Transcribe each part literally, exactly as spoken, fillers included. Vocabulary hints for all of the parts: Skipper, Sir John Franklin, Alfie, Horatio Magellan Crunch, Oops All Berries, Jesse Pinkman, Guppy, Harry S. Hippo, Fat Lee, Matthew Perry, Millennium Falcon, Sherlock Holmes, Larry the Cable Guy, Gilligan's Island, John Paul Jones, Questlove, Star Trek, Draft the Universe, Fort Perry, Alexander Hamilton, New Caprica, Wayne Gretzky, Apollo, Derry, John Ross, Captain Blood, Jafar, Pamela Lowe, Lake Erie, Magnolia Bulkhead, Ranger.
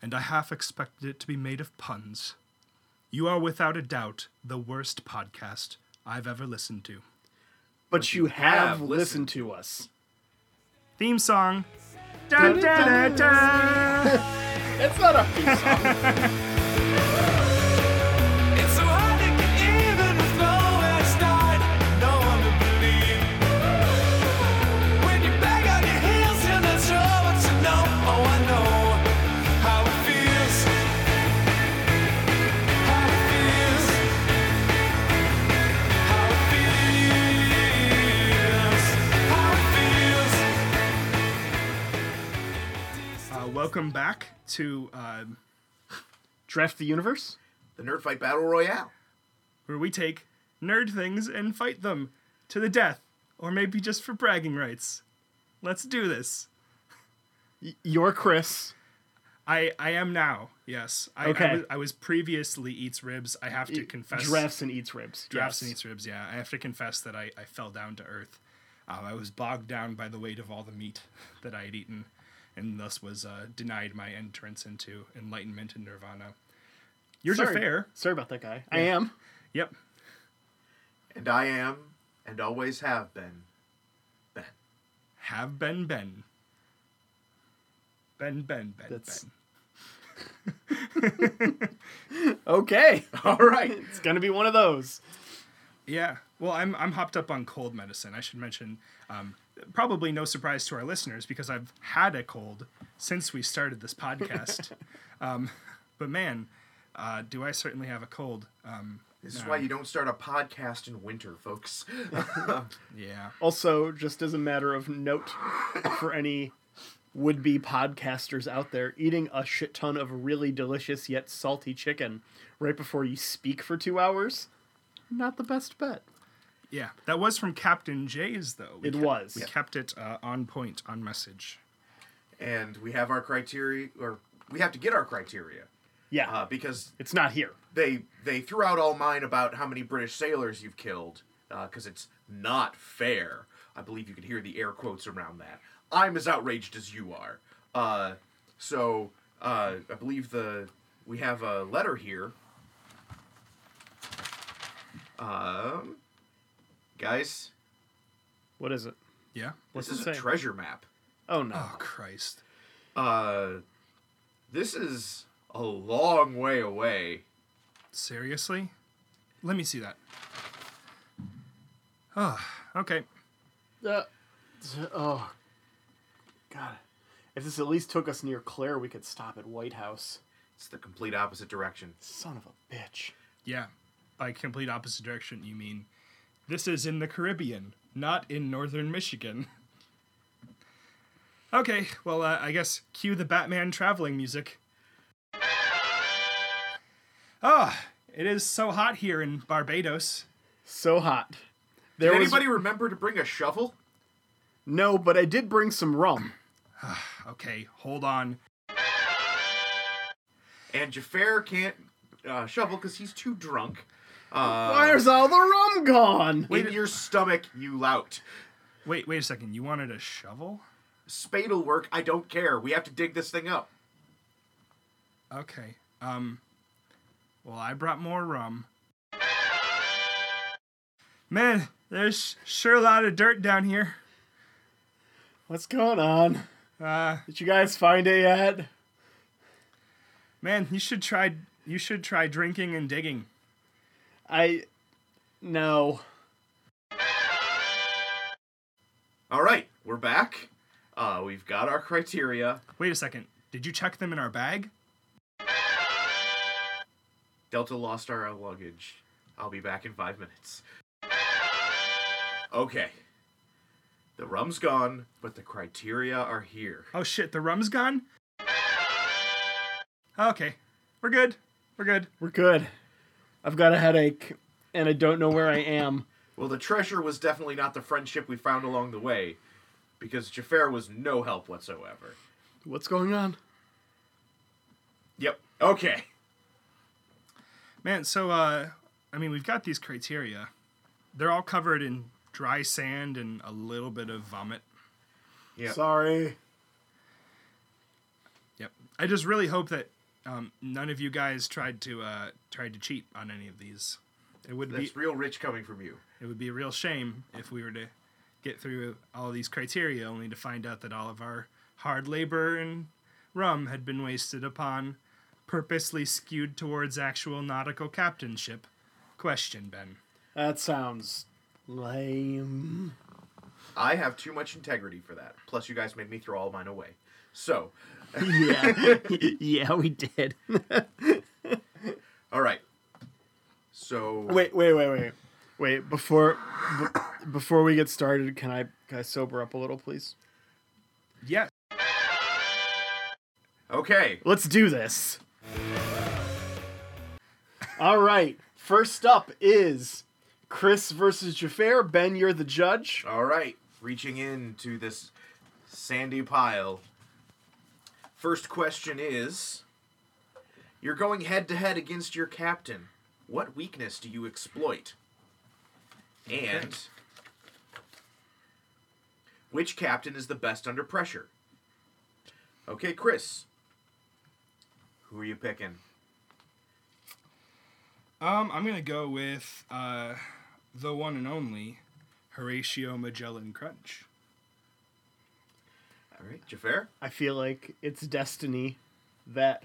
and I half expected it to be made of puns. You are without a doubt the worst podcast I've ever listened to. But, but you, you have, have listened. listened to us. Theme song. Da, da, da, da, da. It's not a theme song. Welcome back to uh, Draft the Universe, the Nerdfight Battle Royale, where we take nerd things and fight them to the death, or maybe just for bragging rights. Let's do this. Y- you're Chris. I I am now. Yes. I, okay. I was, I was previously Eats Ribs. I have to confess. Drafts and Eats Ribs. Drafts yes. and Eats Ribs. Yeah. I have to confess that I, I fell down to earth. Um, I was bogged down by the weight of all the meat that I had eaten, and thus was uh, denied my entrance into enlightenment and nirvana. Yours Sorry. are fair. Sorry about that guy. Yeah. I am. Yep. And I am, and always have been, Ben. Have been Ben. Ben, Ben, Ben, That's... Ben. Okay. All right. It's going to be one of those. Yeah. Well, I'm I'm hopped up on cold medicine. I should mention... Um, Probably no surprise to our listeners because I've had a cold since we started this podcast. um, but man, uh, do I certainly have a cold. Um, this is no. why you don't start a podcast in winter, folks. Yeah. Also, just as a matter of note for any would-be podcasters out there, eating a shit ton of really delicious yet salty chicken right before you speak for two hours, not the best bet. Yeah, that was from Captain Jay's, though. We it kept, was. We yeah. kept it uh, on point, on message. And we have our criteria, or we have to get our criteria. Yeah. Uh, because... It's not here. They they threw out all mine about how many British sailors you've killed, because uh, it's not fair. I believe you could hear the air quotes around that. I'm as outraged as you are. Uh, so, uh, I believe the we have a letter here. Um... Guys, what is it? Yeah, what's this is it a saying? treasure map. Oh no! Oh Christ! Uh, this is a long way away. Seriously? Let me see that. Oh, okay. Uh, oh, God! If this at least took us near Claire, we could stop at White House. It's the complete opposite direction. Son of a bitch. Yeah, by complete opposite direction, you mean. This is in the Caribbean, not in northern Michigan. Okay, well, uh, I guess cue the Batman traveling music. Ah, oh, it is so hot here in Barbados. So hot. There did was... anybody remember to bring a shovel? No, but I did bring some rum. Okay, hold on. And Jafar can't uh, shovel because he's too drunk. Uh, Where's all the rum gone? In wait, your stomach, you lout. Wait, wait a second. You wanted a shovel? Spade'll work. I don't care. We have to dig this thing up. Okay. Um. Well, I brought more rum. Man, there's sure a lot of dirt down here. What's going on? Uh, Did you guys find it yet? Man, you should try. You should try drinking and digging. I... No. All right, we're back. Uh, we've got our criteria. Wait a second. Did you check them in our bag? Delta lost our luggage. I'll be back in five minutes. Okay. The rum's gone, but the criteria are here. Oh, shit, the rum's gone? Okay. We're good. We're good. We're good. I've got a headache, and I don't know where I am. Well, the treasure was definitely not the friendship we found along the way, because Jafar was no help whatsoever. What's going on? Yep. Okay. Man, so, uh, I mean, we've got these criteria. They're all covered in dry sand and a little bit of vomit. Yep. Sorry. Yep. I just really hope that um, none of you guys tried to uh, tried to cheat on any of these. It would That's be real rich coming from you. It would be a real shame if we were to get through all these criteria only to find out that all of our hard labor and rum had been wasted upon purposely skewed towards actual nautical captainship. Question, Ben. That sounds lame. I have too much integrity for that. Plus, you guys made me throw all mine away. So. yeah. yeah, we did. All right. So. Wait, wait, wait, wait. Wait, before b- before we get started, can I, can I sober up a little, please? Yes. Okay. Let's do this. All right. First up is Chris versus Jafar. Ben, you're the judge. All right. Reaching into this sandy pile. First question is, you're going head-to-head against your captain. What weakness do you exploit? And which captain is the best under pressure? Okay, Chris. Who are you picking? Um, I'm going to go with uh, the one and only Horatio Magellan Crunch. All right, Jafar? I feel like it's destiny that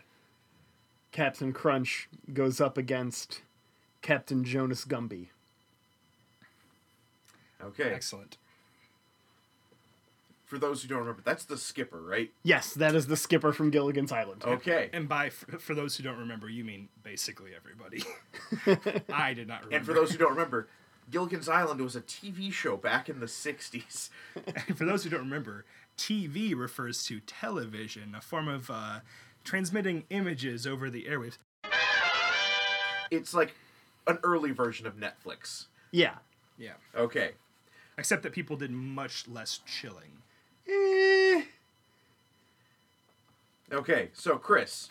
Captain Crunch goes up against Captain Jonas Gumby. Okay. Excellent. For those who don't remember, that's the skipper, right? Yes, that is the skipper from Gilligan's Island. Okay. And by, for those who don't remember, you mean basically everybody. I did not remember. And for those who don't remember, Gilligan's Island was a T V show back in the sixties. And for those who don't remember, T V refers to television, a form of uh, transmitting images over the airwaves. It's like an early version of Netflix. Yeah. Yeah. Okay. Except that people did much less chilling. Eh. Okay, so Chris,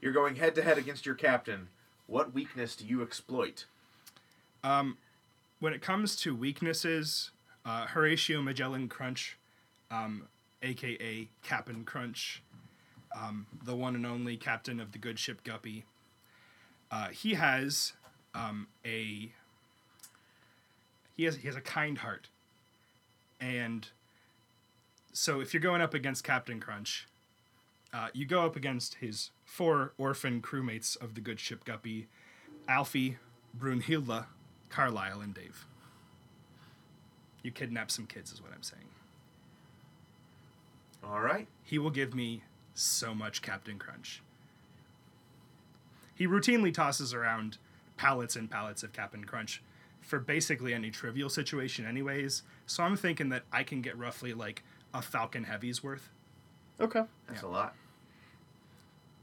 you're going head to head against your captain. What weakness do you exploit? Um, when it comes to weaknesses, uh, Horatio Magellan Crunch, um, aka Cap'n Crunch, um, the one and only captain of the good ship Guppy, uh, he has um, a he has he has a kind heart. And so if you're going up against Captain Crunch, uh, you go up against his four orphan crewmates of the good ship Guppy, Alfie, Brunhilda, Carlisle, and Dave. You kidnap some kids is what I'm saying. All right. He will give me so much Captain Crunch. He routinely tosses around pallets and pallets of Captain Crunch for basically any trivial situation anyways, so I'm thinking that I can get roughly, like, a Falcon Heavy's worth. Okay. That's yeah. a lot.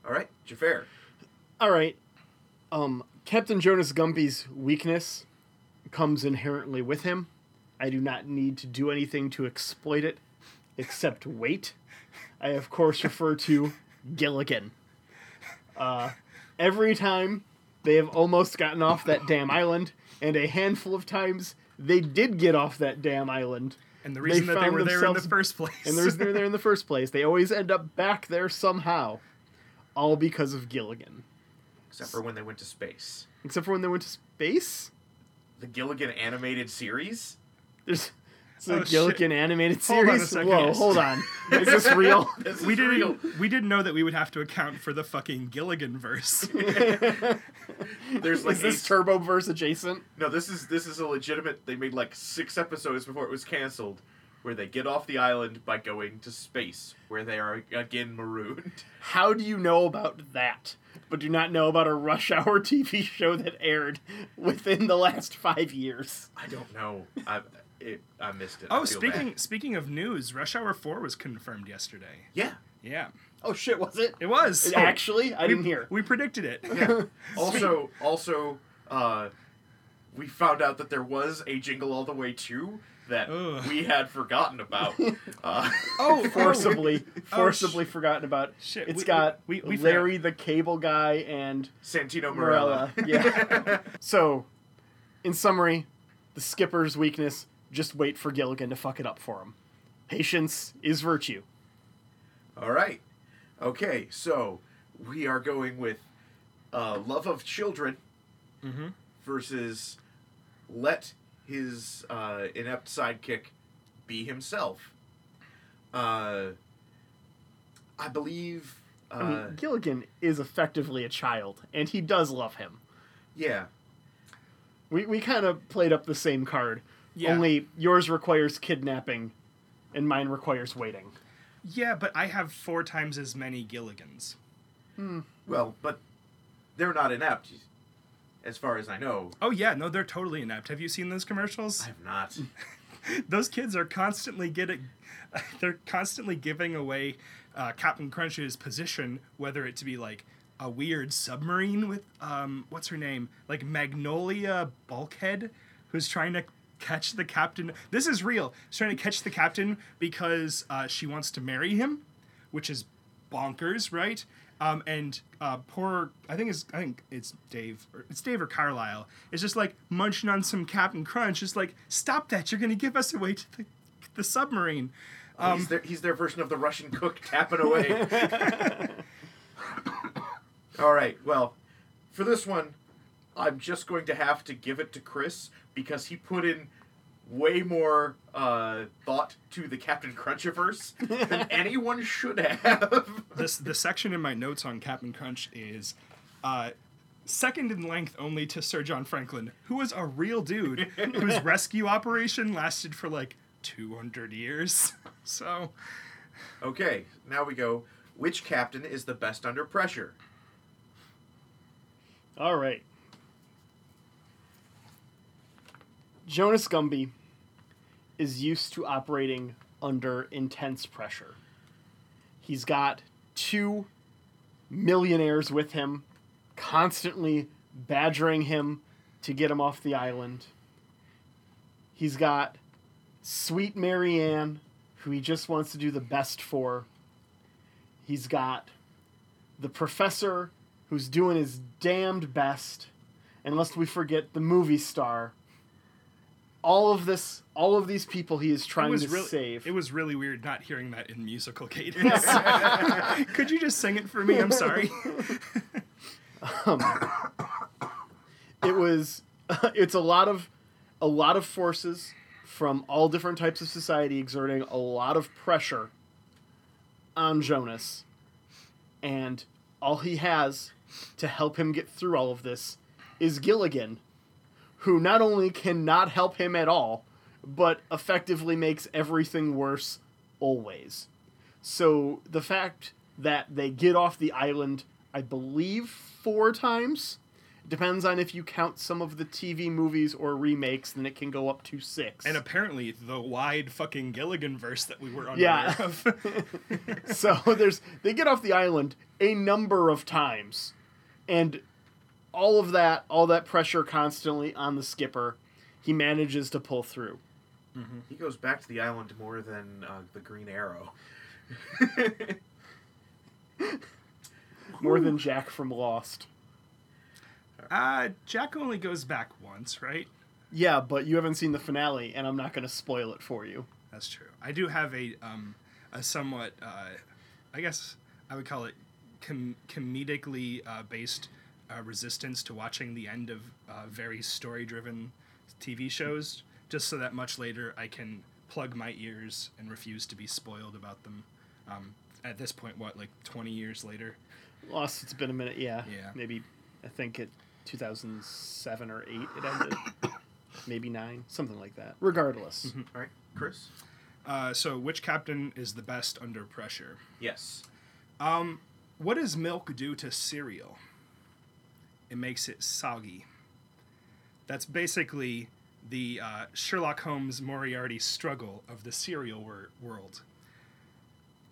All right, Jafar. All right. Um, Captain Jonas Gumby's weakness comes inherently with him. I do not need to do anything to exploit it, except wait. I, of course, refer to Gilligan. Uh, every time they have almost gotten off that damn island, and a handful of times they did get off that damn island. And the reason they that they were there in the first place. and the reason they were there in the first place. They always end up back there somehow. All because of Gilligan. Except for when they went to space. Except for when they went to space? The Gilligan animated series? There's the oh, Gilligan shit. animated series? Hold on a Whoa, hold on. Is this real? This is we didn't, real. We didn't know that we would have to account for the fucking Gilligan-verse. There's like is this Turbo-verse adjacent? No, this is this is a legitimate... They made like six episodes before it was canceled where they get off the island by going to space, where they are again marooned. How do you know about that, but do not know about a Rush Hour T V show that aired within the last five years? I don't know. I... It, I missed it. Oh, speaking bad. speaking of news, Rush Hour four was confirmed yesterday. Yeah. Yeah. Oh, shit, was it? It was. It, oh, actually, I we, didn't hear. We predicted it. Yeah. also, also, uh, we found out that there was a Jingle All the Way two that Ugh. we had forgotten about. uh, oh, forcibly, oh, forcibly sh- forgotten about. Shit, it's we, got we, we, we Larry the Cable Guy and Santino Marella. Marella. Yeah. So, in summary, the skipper's weakness. Just wait for Gilligan to fuck it up for him. Patience is virtue. All right. Okay, so we are going with uh, love of children mm-hmm. versus let his uh, inept sidekick be himself. Uh, I believe... Uh, I mean, Gilligan is effectively a child, and he does love him. Yeah. We we kind of played up the same card, yeah. Only yours requires kidnapping, and mine requires waiting. Yeah, but I have four times as many Gilligans. Hmm. Well, but they're not inept, as far as I know. Oh, yeah, no, they're totally inept. Have you seen those commercials? I have not. Those kids are constantly getting, they're constantly giving away uh, Captain Crunch's position, whether it to be like a weird submarine with, um, what's her name? Like Magnolia Bulkhead, who's trying to catch the captain. This is real. She's trying to catch the captain because uh, she wants to marry him, which is bonkers, right? Um, and uh, poor, I think it's I think it's Dave, or, it's Dave or Carlisle. It's just like munching on some Cap'n Crunch. It's like, stop that! You're gonna give us away to the, the submarine. Um, he's, their, he's their version of the Russian cook tapping away. All right. Well, for this one, I'm just going to have to give it to Chris because he put in way more uh, thought to the Captain Crunchiverse than anyone should have. This the section in my notes on Cap'n Crunch is uh, second in length only to Sir John Franklin, who was a real dude whose rescue operation lasted for like two hundred years. So, okay, now we go. Which captain is the best under pressure? All right. Jonas Gumby is used to operating under intense pressure. He's got two millionaires with him, constantly badgering him to get him off the island. He's got sweet Marianne, who he just wants to do the best for. He's got the professor, who's doing his damned best, and lest we forget the movie star. All of this, all of these people he is trying to really, save. It was really weird not hearing that in musical cadence. Could you just sing it for me? I'm sorry. um, it was, uh, it's a lot of, a lot of forces from all different types of society exerting a lot of pressure on Jonas. And all he has to help him get through all of this is Gilligan, who not only cannot help him at all, but effectively makes everything worse always. So the fact that they get off the island, I believe, four times, depends on if you count some of the T V movies or remakes, then it can go up to six. And apparently the wide fucking Gilligan verse that we were unaware yeah. of. So there's they get off the island a number of times, and all of that, all that pressure constantly on the skipper, he manages to pull through. Mm-hmm. He goes back to the island more than uh, the Green Arrow. More Ooh. Than Jack from Lost. Uh, Jack only goes back once, right? Yeah, but you haven't seen the finale, and I'm not going to spoil it for you. That's true. I do have a, um, a somewhat, uh, I guess I would call it com- comedically uh, based... Uh, resistance to watching the end of uh, very story-driven T V shows, just so that much later I can plug my ears and refuse to be spoiled about them. Um, at this point, what, like twenty years later? Lost, it's been a minute, yeah. yeah. Maybe, I think it two thousand seven or eight it ended. Maybe nine, something like that. Regardless. Mm-hmm. All right, Chris? Uh, so, which captain is the best under pressure? Yes. Um, what does milk do to cereal? It makes it soggy. That's basically the uh, Sherlock Holmes Moriarty struggle of the cereal wor- world.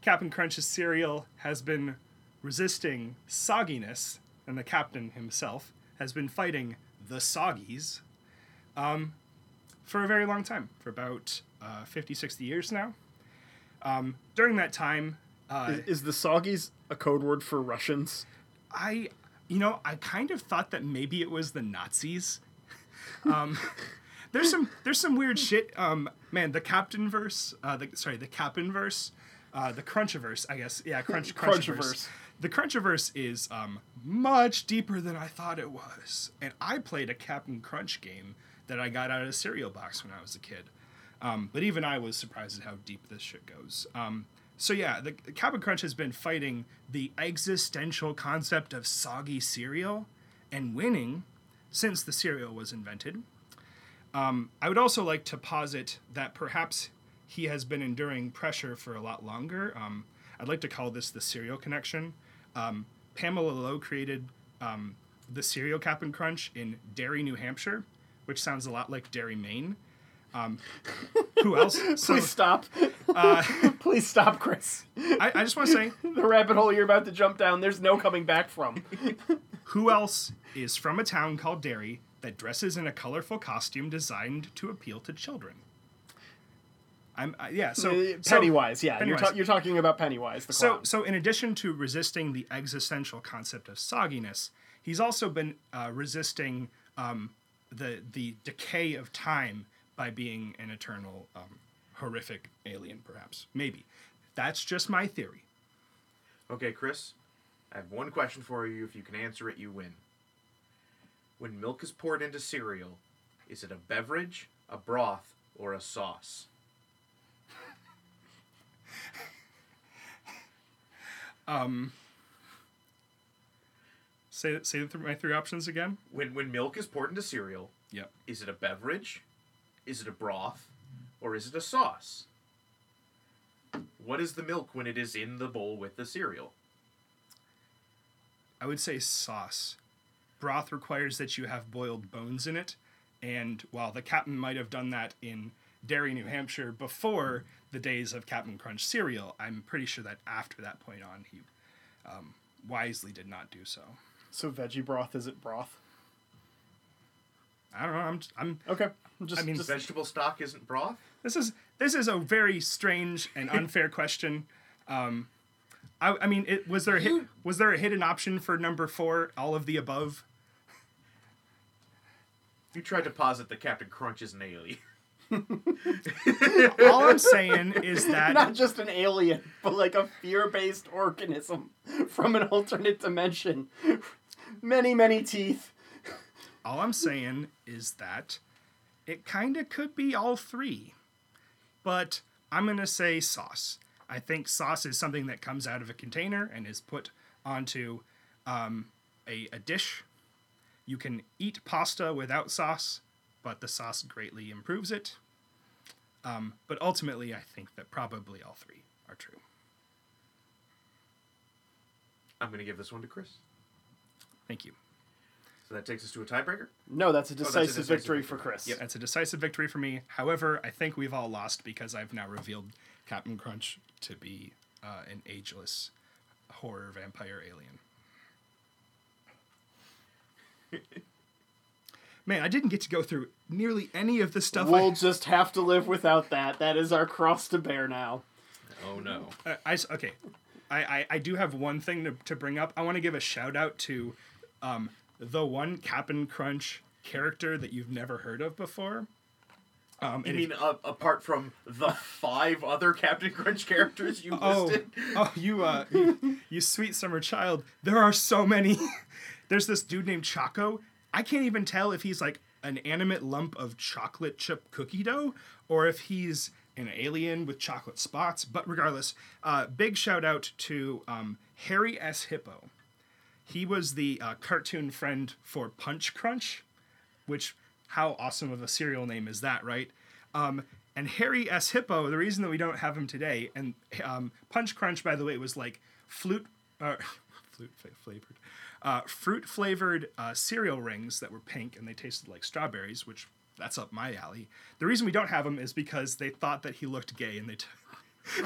Cap'n Crunch's cereal has been resisting sogginess, and the captain himself has been fighting the soggies um, for a very long time, for about uh, fifty, sixty years now. Um, during that time... Uh, is, is the soggies a code word for Russians? I... You know, I kind of thought that maybe it was the Nazis. Um, there's some there's some weird shit. Um, man, the Captain verse, uh, the, sorry, the Cap'n verse Uh, the Crunchiverse, I guess. Yeah, Crunch Crunchiverse. Crunchiverse. The Crunchiverse is um, much deeper than I thought it was. And I played a Cap'n Crunch game that I got out of a cereal box when I was a kid. Um, but even I was surprised at how deep this shit goes. Um, so yeah, the, the Cap'n Crunch has been fighting the existential concept of soggy cereal and winning since the cereal was invented. Um, I would also like to posit that perhaps he has been enduring pressure for a lot longer. Um, I'd like to call this the cereal connection. Um, Pamela Lowe created um, the cereal Cap'n Crunch in Derry, New Hampshire, which sounds a lot like Derry, Maine. Um, who else? So, Please stop. Uh, Please stop, Chris. I, I just want to say... the rabbit hole you're about to jump down, there's no coming back from. Who else is from a town called Derry that dresses in a colorful costume designed to appeal to children? I'm uh, yeah. So Pennywise, so, yeah. Pennywise. You're, ta- you're talking about Pennywise. The clown. So so in addition to resisting the existential concept of sogginess, he's also been uh, resisting um, the the decay of time by being an eternal, um, horrific alien. Perhaps, maybe. That's just my theory. Okay, Chris, I have one question for you. If you can answer it, you win. When milk is poured into cereal, is it a beverage, a broth, or a sauce? Um, say say my three options again. When when milk is poured into cereal, yep. Is it a beverage? Is it a broth? Or is it a sauce? What is the milk when it is in the bowl with the cereal? I would say sauce. Broth requires that you have boiled bones in it, and while the captain might have done that in Derry, New Hampshire, before the days of Cap'n Crunch cereal, I'm pretty sure that after that point on, he um, wisely did not do so. So veggie broth isn't broth? I don't know. I'm. I'm okay. Just, I mean, just... vegetable stock isn't broth. This is this is a very strange and unfair question. Um, I, I mean, it, was there a hit, you... was there a hidden option for number four? All of the above. You tried to posit that Cap'n Crunch is an alien. All I'm saying is that not just an alien, but like a fear-based organism from an alternate dimension. Many, many teeth. All I'm saying is that it kind of could be all three, but I'm going to say sauce. I think sauce is something that comes out of a container and is put onto um, a, a dish. You can eat pasta without sauce, but the sauce greatly improves it. Um, but ultimately, I think that probably all three are true. I'm going to give this one to Chris. Thank you. So that takes us to a tiebreaker? No, that's a decisive, oh, that's a decisive victory, victory for Chris. Yeah, that's a decisive victory for me. However, I think we've all lost because I've now revealed Cap'n Crunch to be uh, an ageless horror vampire alien. Man, I didn't get to go through nearly any of the stuff. We'll I... just have to live without that. That is our cross to bear now. Oh, no. Uh, I, okay. I, I, I do have one thing to, to bring up. I want to give a shout out to um, the one Cap'n Crunch character that you've never heard of before. Um, you mean if... uh, apart from the five other Cap'n Crunch characters you oh, listed? Oh, you, uh, you, you sweet summer child. There are so many. There's this dude named Choco. I can't even tell if he's like an animate lump of chocolate chip cookie dough or if he's an alien with chocolate spots. But regardless, uh, big shout out to um, Harry S. Hippo. He was the uh, cartoon friend for Punch Crunch, which how awesome of a cereal name is that, right? Um, and Harry S. Hippo, the reason that we don't have him today, and um, Punch Crunch, by the way, was like flute... Uh, flute flavored... Uh, fruit-flavored uh, cereal rings that were pink, and they tasted like strawberries, which, that's up my alley. The reason we don't have him is because they thought that he looked gay, and they t-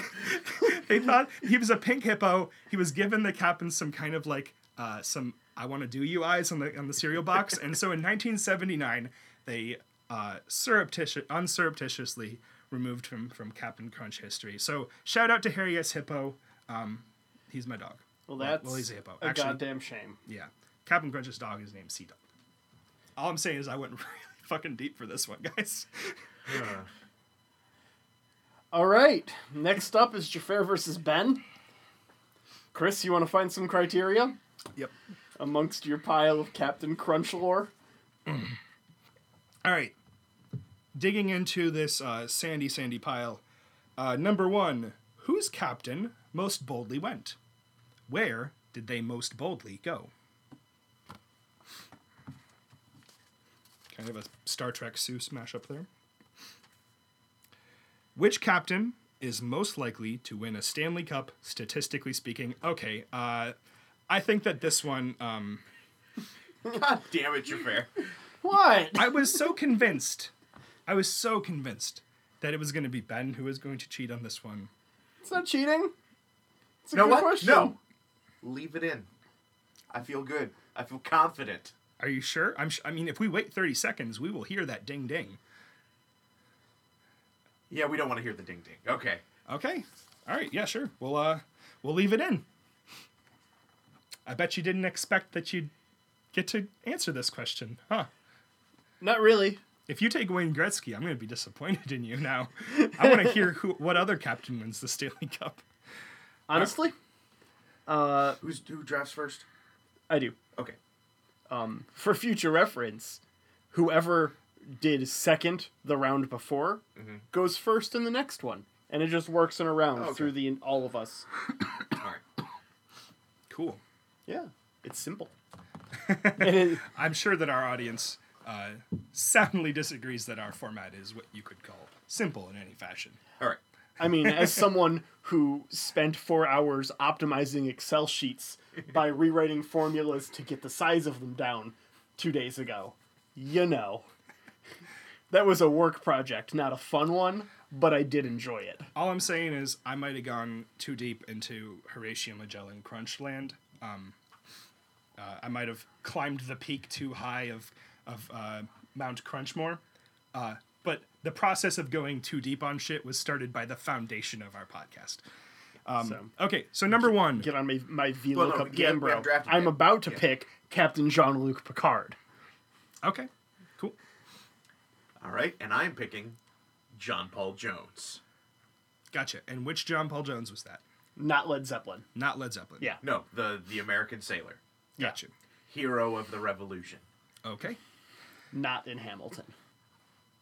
they thought he was a pink hippo. He was given the captain some kind of, like, uh, some I want to do you eyes on the on the cereal box, and so in nineteen seventy-nine, they uh, surreptitious, unsurreptitiously removed him from Cap'n Crunch history. So, shout out to Harry S. Hippo. Um, he's my dog. Well, that's well, he's a, hippo. a Actually, goddamn shame. Yeah. Cap'n Crunch's dog is named Sea Dog. All I'm saying is I went really fucking deep for this one, guys. Yeah. All right. Next up is Jafar versus Ben. Chris, you want to find some criteria? Yep. Amongst your pile of Captain Crunch lore. All right. Digging into this uh, sandy, sandy pile. Uh, number one, whose captain most boldly went? Where did they most boldly go? Kind of a Star Trek Seuss mashup there. Which captain is most likely to win a Stanley Cup, statistically speaking? Okay, uh, I think that this one... Um, God damn it, you're fair. What? I was so convinced. I was so convinced that it was going to be Ben who was going to cheat on this one. It's not cheating. It's a no, good what? question. No. Leave it in. I feel good. I feel confident. Are you sure? I'm sh- I mean, if we wait thirty seconds, we will hear that ding-ding. Yeah, we don't want to hear the ding-ding. Okay. Okay. All right. Yeah, sure. We'll, uh, we'll leave it in. I bet you didn't expect that you'd get to answer this question, huh? Not really. If you take Wayne Gretzky, I'm going to be disappointed in you now. I want to hear who, what other captain wins the Stanley Cup. Honestly? Uh, uh, who's, who drafts first? I do. Okay. Um, for future reference, whoever did second the round before mm-hmm. goes first in the next one, and it just works in a round oh, okay. through the all of us. All right, cool. Yeah, it's simple. And it, I'm sure that our audience uh, soundly disagrees that our format is what you could call simple in any fashion. All right. I mean, as someone who spent four hours optimizing Excel sheets by rewriting formulas to get the size of them down two days ago, you know, that was a work project, not a fun one, but I did enjoy it. All I'm saying is I might have gone too deep into Horatio Magellan Crunch land. Um, uh, I might have climbed the peak too high of, of uh, Mount Crunchmore. Uh, but... The process of going too deep on shit was started by the foundation of our podcast. Um, so, okay, so number one. Get on my, my V-Lookup well, no, game, bro. I'm it. about to yeah. pick Captain Jean-Luc Picard. Okay, cool. All right, and I'm picking John Paul Jones. Gotcha. And which John Paul Jones was that? Not Led Zeppelin. Not Led Zeppelin. Yeah. No, the, the American sailor. Gotcha. Yeah. Hero of the Revolution. Okay. Not in Hamilton.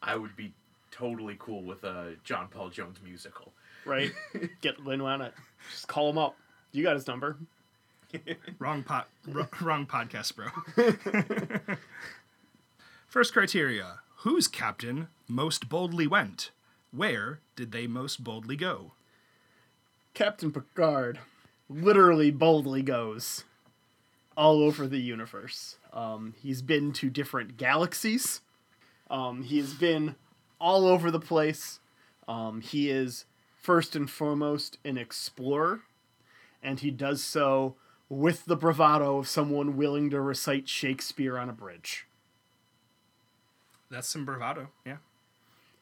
I would be... totally cool with a John Paul Jones musical. Right? Get Lin on it. Just call him up. You got his number. Wrong pot. R- wrong podcast, bro. First criteria. Whose captain most boldly went? Where did they most boldly go? Captain Picard literally boldly goes all over the universe. Um, he's been to different galaxies. Um, he has been... all over the place. Um, he is first and foremost an explorer, and he does so with the bravado of someone willing to recite Shakespeare on a bridge. That's some bravado, yeah.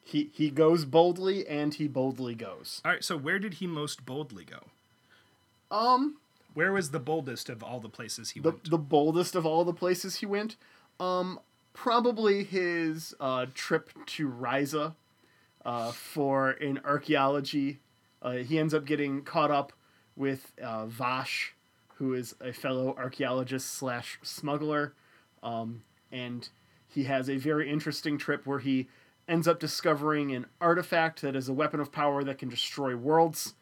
He he goes boldly, and he boldly goes. All right, so where did he most boldly go? Um, where was the boldest of all the places he the, went? The boldest of all the places he went? Um... Probably his uh, trip to Risa uh, for an archaeology. Uh, he ends up getting caught up with uh, Vash, who is a fellow archaeologist slash smuggler. Um, and he has a very interesting trip where he ends up discovering an artifact that is a weapon of power that can destroy worlds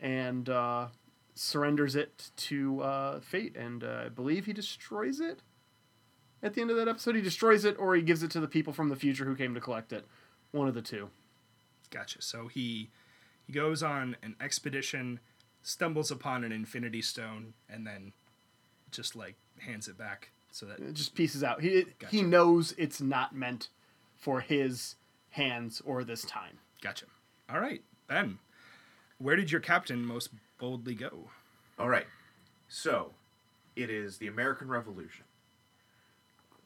and uh, surrenders it to uh, fate. And uh, I believe he destroys it. At the end of that episode, he destroys it, or he gives it to the people from the future who came to collect it. One of the two. Gotcha. So he he goes on an expedition, stumbles upon an infinity stone, and then just, like, hands it back. So that it just pieces out. He gotcha. He knows it's not meant for his hands or this time. Gotcha. All right, Ben. Where did your captain most boldly go? All right. So it is the American Revolution.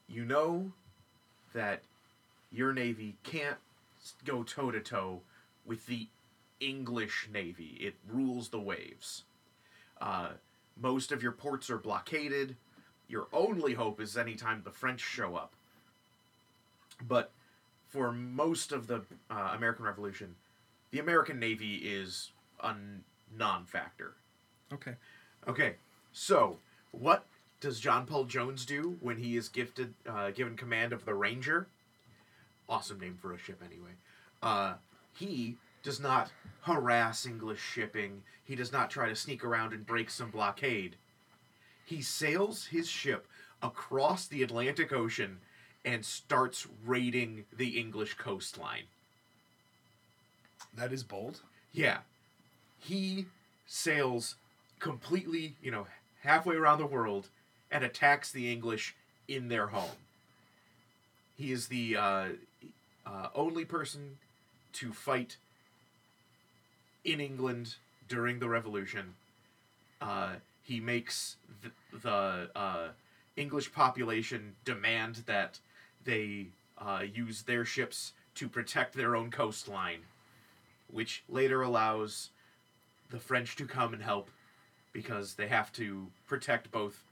You know that your Navy can't go toe-to-toe with the English Navy. It rules the waves. Uh, most of your ports are blockaded. Your only hope is any time the French show up. But for most of the uh, American Revolution, the American Navy is a non-factor. Okay. Okay. So, what does John Paul Jones do when he is gifted, uh, given command of the Ranger? Awesome name for a ship, anyway. Uh, he does not harass English shipping. He does not try to sneak around and break some blockade. He sails his ship across the Atlantic Ocean and starts raiding the English coastline. That is bold. Yeah. He sails completely, you know, halfway around the world and attacks the English in their home. He is the uh, uh, only person to fight in England during the Revolution. Uh, he makes th- the uh, English population demand that they uh, use their ships to protect their own coastline, which later allows the French to come and help because they have to protect both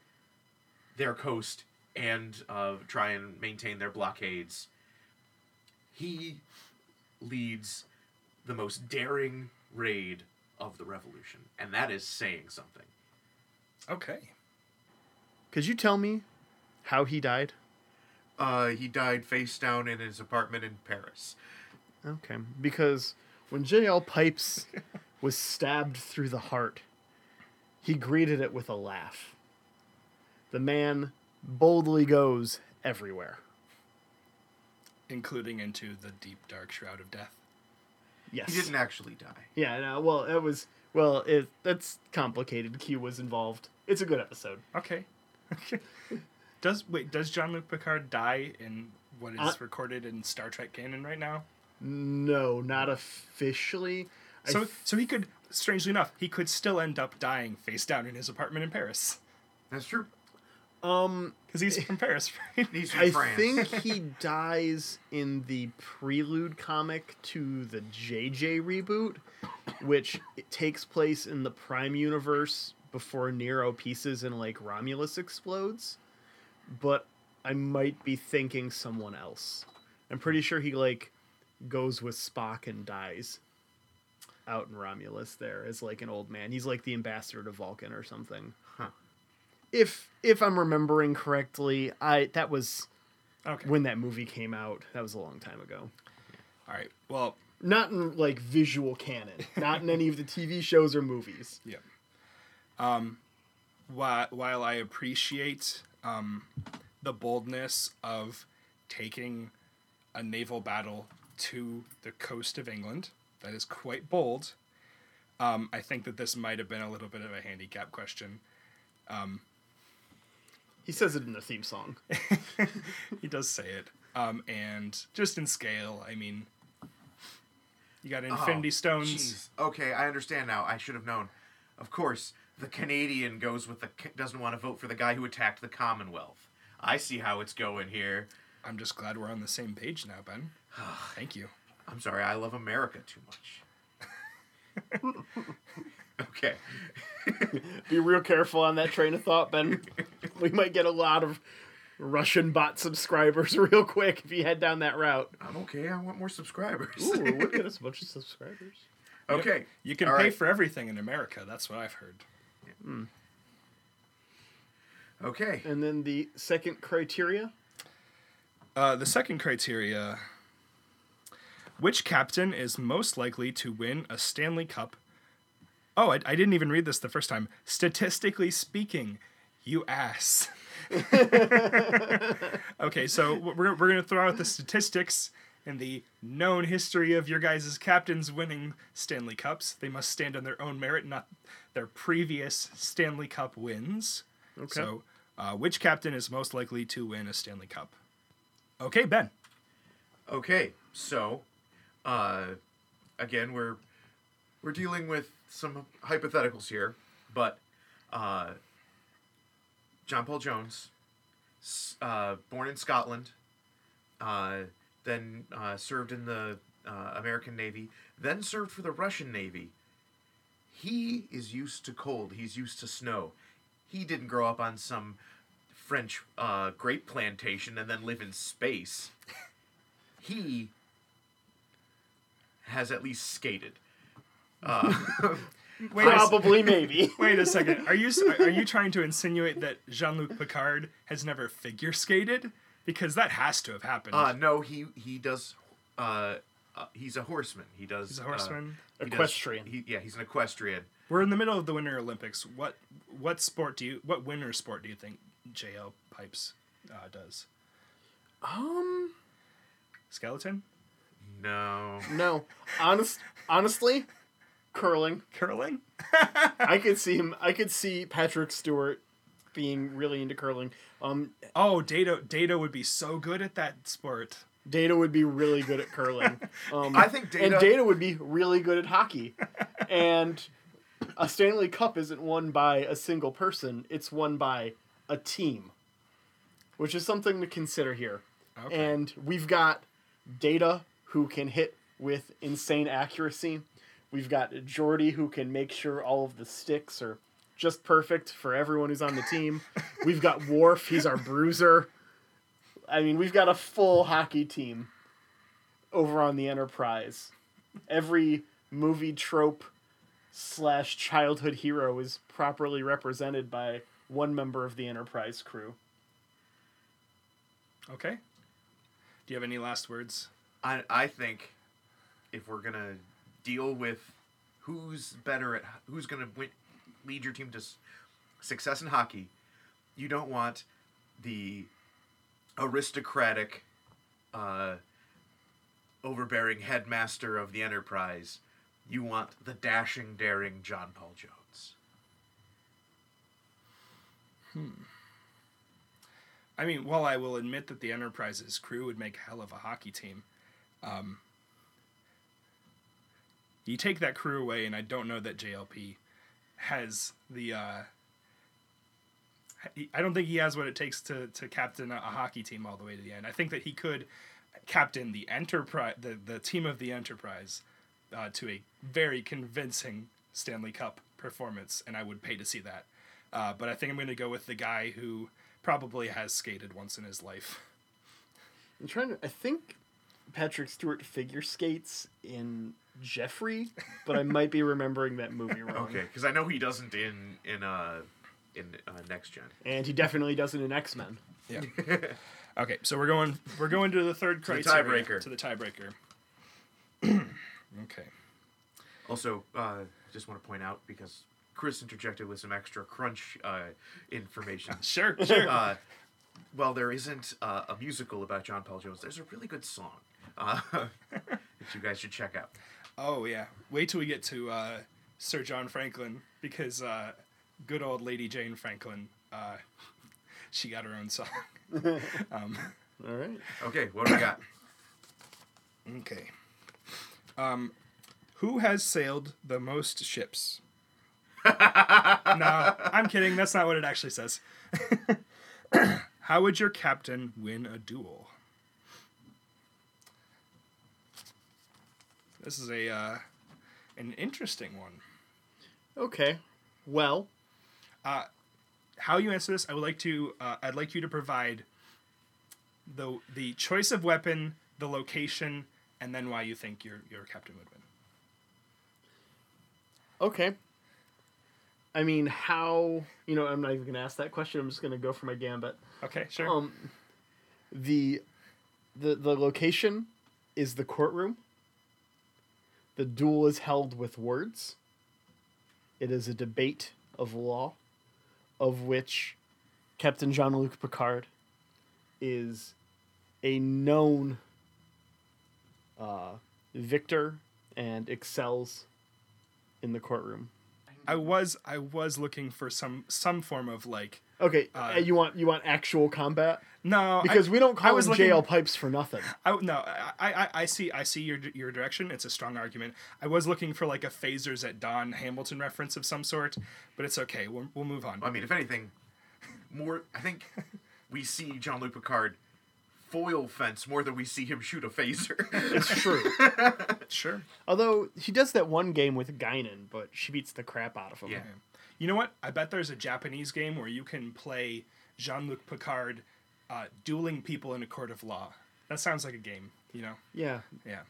their coast and uh, try and maintain their blockades. He leads the most daring raid of the Revolution, and that is saying something. Okay. Could you tell me how he died? Uh, he died face down in his apartment in Paris. Okay, because when J L Pipes was stabbed through the heart, he greeted it with a laugh. The man boldly goes everywhere. Including into the deep, dark shroud of death. Yes. He didn't actually die. Yeah, no, well, it was... Well, it, that's complicated. Q was involved. It's a good episode. Okay. Okay. Does wait, does Jean-Luc Picard die in what is uh, recorded in Star Trek canon right now? No, not officially. So, f- so he could, strangely enough, he could still end up dying face down in his apartment in Paris. That's true. Um, because he's from Paris, right? He's from I France. I think he dies in the prelude comic to the J J reboot, which it takes place in the Prime Universe before Nero pieces and Lake Romulus explodes. But I might be thinking someone else. I'm pretty sure he like goes with Spock and dies out in Romulus there as like an old man. He's like the ambassador to Vulcan or something. Huh. If if I'm remembering correctly, I that was okay. When that movie came out. That was a long time ago. All right. Well, not in like visual canon, not in any of the T V shows or movies. Yeah. Um, while while I appreciate um the boldness of taking a naval battle to the coast of England, that is quite bold. Um, I think that this might have been a little bit of a handicap question. Um. He says it in the theme song. He does say it. Um, and just in scale, I mean, you got Infinity oh, Stones. Geez. Okay, I understand now. I should have known. Of course, the Canadian goes with the doesn't want to vote for the guy who attacked the Commonwealth. I see how it's going here. I'm just glad we're on the same page now, Ben. Thank you. I'm sorry, I love America too much. Okay. Be real careful on that train of thought, Ben. We might get a lot of Russian bot subscribers real quick if you head down that route. I'm okay. I want more subscribers. Ooh, we'll get us a bunch of subscribers. Okay. Yep. You can All pay right. for everything in America. That's what I've heard. Yeah. Mm. Okay. And then the second criteria? Uh, the second criteria. Which captain is most likely to win a Stanley Cup? Oh, I, I didn't even read this the first time. Statistically speaking, you ass. Okay, so we're, we're going to throw out the statistics and the known history of your guys' captains winning Stanley Cups. They must stand on their own merit, not their previous Stanley Cup wins. Okay. So, uh, which captain is most likely to win a Stanley Cup? Okay, Ben. Okay, so, uh, again, we're we're dealing with some hypotheticals here, but uh, John Paul Jones, uh, born in Scotland, uh, then uh, served in the uh, American Navy, then served for the Russian Navy. He is used to cold. He's used to snow. He didn't grow up on some French uh, grape plantation and then live in space. He has at least skated. Uh, wait probably, maybe. Wait a second. Are you are you trying to insinuate that Jean-Luc Picard has never figure skated? Because that has to have happened. Uh, no, he he does. Uh, uh, he's a horseman. He does. He's a horseman. Uh, he equestrian. Does, he, yeah, he's an equestrian. We're in the middle of the Winter Olympics. What what sport do you what winter sport do you think J L Pipes uh, does? Um, skeleton. No. No. Honest. Honestly. Curling. Curling? I could see him. I could see Patrick Stewart being really into curling. Um, oh, Data Data would be so good at that sport. Data would be really good at curling. Um, I think Data... And Data would be really good at hockey. And a Stanley Cup isn't won by a single person. It's won by a team, which is something to consider here. Okay. And we've got Data, who can hit with insane accuracy. We've got Jordy, who can make sure all of the sticks are just perfect for everyone who's on the team. We've got Worf. He's our bruiser. I mean, we've got a full hockey team over on the Enterprise. Every movie trope slash childhood hero is properly represented by one member of the Enterprise crew. Okay. Do you have any last words? I I think if we're going to... deal with who's better at who's going to lead your team to s- success in hockey. You don't want the aristocratic, uh, overbearing headmaster of the Enterprise. You want the dashing, daring John Paul Jones. Hmm. I mean, while I will admit that the Enterprise's crew would make hell of a hockey team, um, you take that crew away, and I don't know that J L P has the... Uh, I don't think he has what it takes to, to captain a, a hockey team all the way to the end. I think that he could captain the Enterprise, the, the team of the Enterprise uh, to a very convincing Stanley Cup performance, and I would pay to see that. Uh, but I think I'm going to go with the guy who probably has skated once in his life. I'm trying to... I think Patrick Stewart figure skates in... Jeffrey, but I might be remembering that movie wrong. Okay, because I know he doesn't in in uh in uh, Next Gen, and he definitely doesn't in X Men. Yeah. Okay, so we're going we're going to the third criteria, to the tiebreaker. Okay. Also, uh, just want to point out because Chris interjected with some extra crunch uh, information. Sure, sure. Uh, while there isn't uh, a musical about John Paul Jones, there's a really good song uh, that you guys should check out. Oh, yeah. Wait till we get to uh, Sir John Franklin, because uh, good old Lady Jane Franklin, uh, she got her own song. um, All right. Okay, what do we got? Okay. Um, who has sailed the most ships? No, I'm kidding. That's not what it actually says. How would your captain win a duel? This is a uh, an interesting one. Okay, well, uh, how you answer this? I would like to. Uh, I'd like you to provide the the choice of weapon, the location, and then why you think your your captain would win. Okay. I mean, how? You know, I'm not even gonna ask that question. I'm just gonna go for my gambit. Okay, sure. Um, the the the location is the courtroom. The duel is held with words. It is a debate of law, of which Captain Jean-Luc Picard is a known uh, victor and excels in the courtroom. I was I was looking for some, some form of like. Okay, uh, you want you want actual combat? No, because I, we don't call him J L Pipes for nothing. I, no, I, I I see I see your your direction. It's a strong argument. I was looking for like a phasers at dawn Hamilton reference of some sort, but it's okay. We'll we'll move on. I mean, if anything, more I think we see Jean-Luc Picard foil fence more than we see him shoot a phaser. It's true. Sure. Although he does that one game with Guinan, but she beats the crap out of him. Yeah. You know what? I bet there's a Japanese game where you can play Jean-Luc Picard uh, dueling people in a court of law. That sounds like a game, you know? Yeah. Yeah.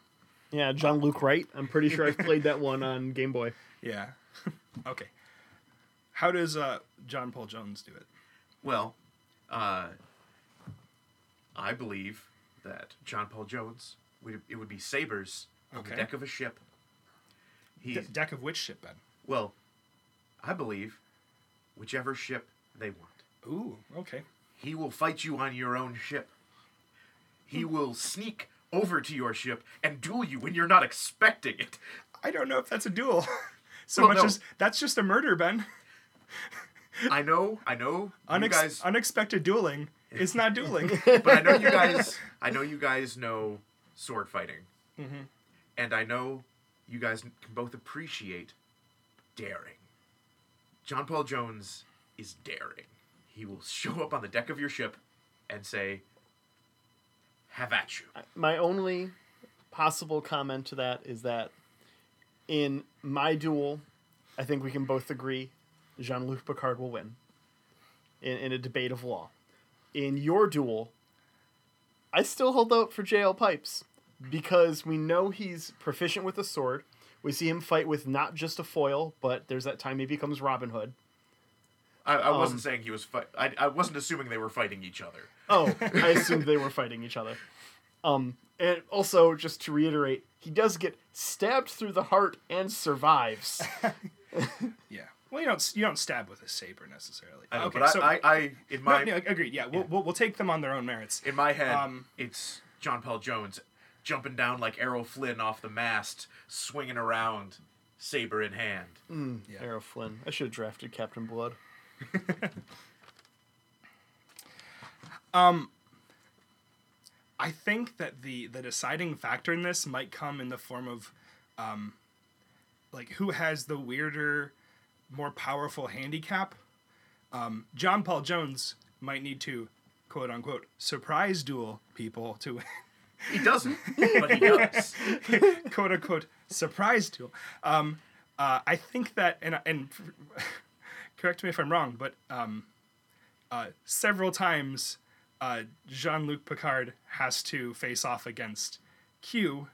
Yeah, Jean-Luc Wright. I'm pretty sure I've played that one on Game Boy. Yeah. Okay. How does uh, John Paul Jones do it? Well, uh, I believe that John Paul Jones, would, it would be sabers okay. on the deck of a ship. He De- deck of which ship, Ben? Well, I believe whichever ship they want. Ooh, okay. He will fight you on your own ship. He will sneak over to your ship and duel you when you're not expecting it. I don't know if that's a duel. so well, much no. as that's just a murder, Ben. I know, I know. Unex- you guys... Unexpected dueling is not dueling. But I know you guys. I know you guys know sword fighting, mm-hmm. and I know you guys can both appreciate daring. John Paul Jones is daring. He will show up on the deck of your ship and say, have at you. My only possible comment to that is that in my duel, I think we can both agree Jean-Luc Picard will win in, in a debate of law. In your duel, I still hold out for J L Pipes because we know he's proficient with a sword. We see him fight with not just a foil, but there's that time he becomes Robin Hood. I, I wasn't um, saying he was fight. I, I wasn't assuming they were fighting each other. Oh, I assumed they were fighting each other. Um, and also, just to reiterate, he does get stabbed through the heart and survives. Yeah. Well, you don't you don't stab with a saber necessarily. I know, okay, but so I, I, I in my no, no, agreed. Yeah, we'll, yeah. We'll we'll take them on their own merits. In my head, um, it's John Paul Jones jumping down like Errol Flynn off the mast, swinging around, saber in hand. Mm, yeah. Errol Flynn. I should have drafted Captain Blood. um, I think that the, the deciding factor in this might come in the form of, um, like who has the weirder, more powerful handicap. Um, John Paul Jones might need to, quote unquote, surprise duel people to. He doesn't, but he does. Quote unquote, surprise duel. Um, uh, I think that and and. Correct me if I'm wrong, but um, uh, several times uh, Jean-Luc Picard has to face off against Q,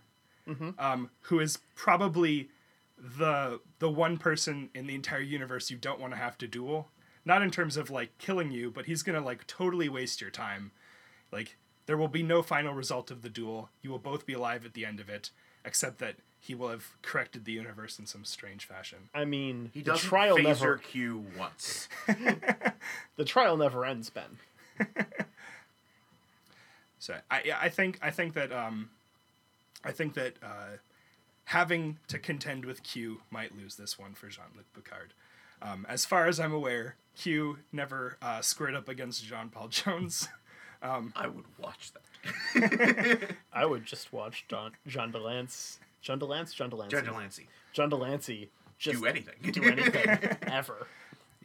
mm-hmm. um, who is probably the the one person in the entire universe you don't want to have to duel. Not in terms of like killing you, but he's gonna like totally waste your time. Like there will be no final result of the duel. You will both be alive at the end of it, except that he will have corrected the universe in some strange fashion. I mean, he doesn't phaser never... Q once. The trial never ends, Ben. So I, I think I think that um, I think that uh, having to contend with Q might lose this one for Jean-Luc Picard. Um, as far as I'm aware, Q never uh, squared up against John Paul Jones. Um, I would watch that. I would just watch Don, John DeLance. John DeLance, John DeLance, John DeLancey, John DeLancey, just do anything, do anything ever.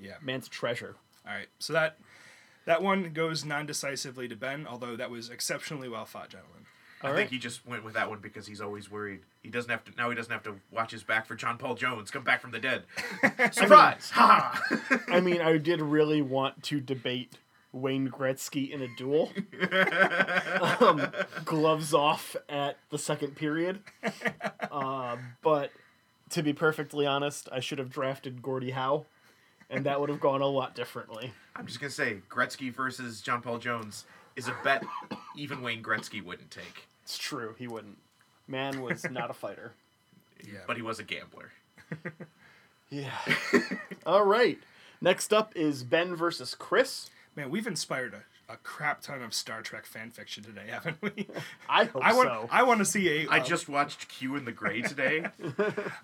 Yeah, man's treasure. All right, so that that one goes non-decisively to Ben, although that was exceptionally well fought, gentlemen. All I right. think he just went with that one because he's always worried he doesn't have to. Now he doesn't have to watch his back for John Paul Jones come back from the dead. Surprise! Ha! I, mean, I mean, I did really want to debate Wayne Gretzky in a duel. um, gloves off at the second period. Uh, but to be perfectly honest, I should have drafted Gordie Howe, and that would have gone a lot differently. I'm just going to say, Gretzky versus John Paul Jones is a bet even Wayne Gretzky wouldn't take. It's true, he wouldn't. Man was not a fighter. Yeah, but he was a gambler. Yeah. All right. Next up is Ben versus Chris. Man, we've inspired a, a crap ton of Star Trek fan fiction today, haven't we? I hope I want, so. I want to see a. I um, just watched Q in the Gray today.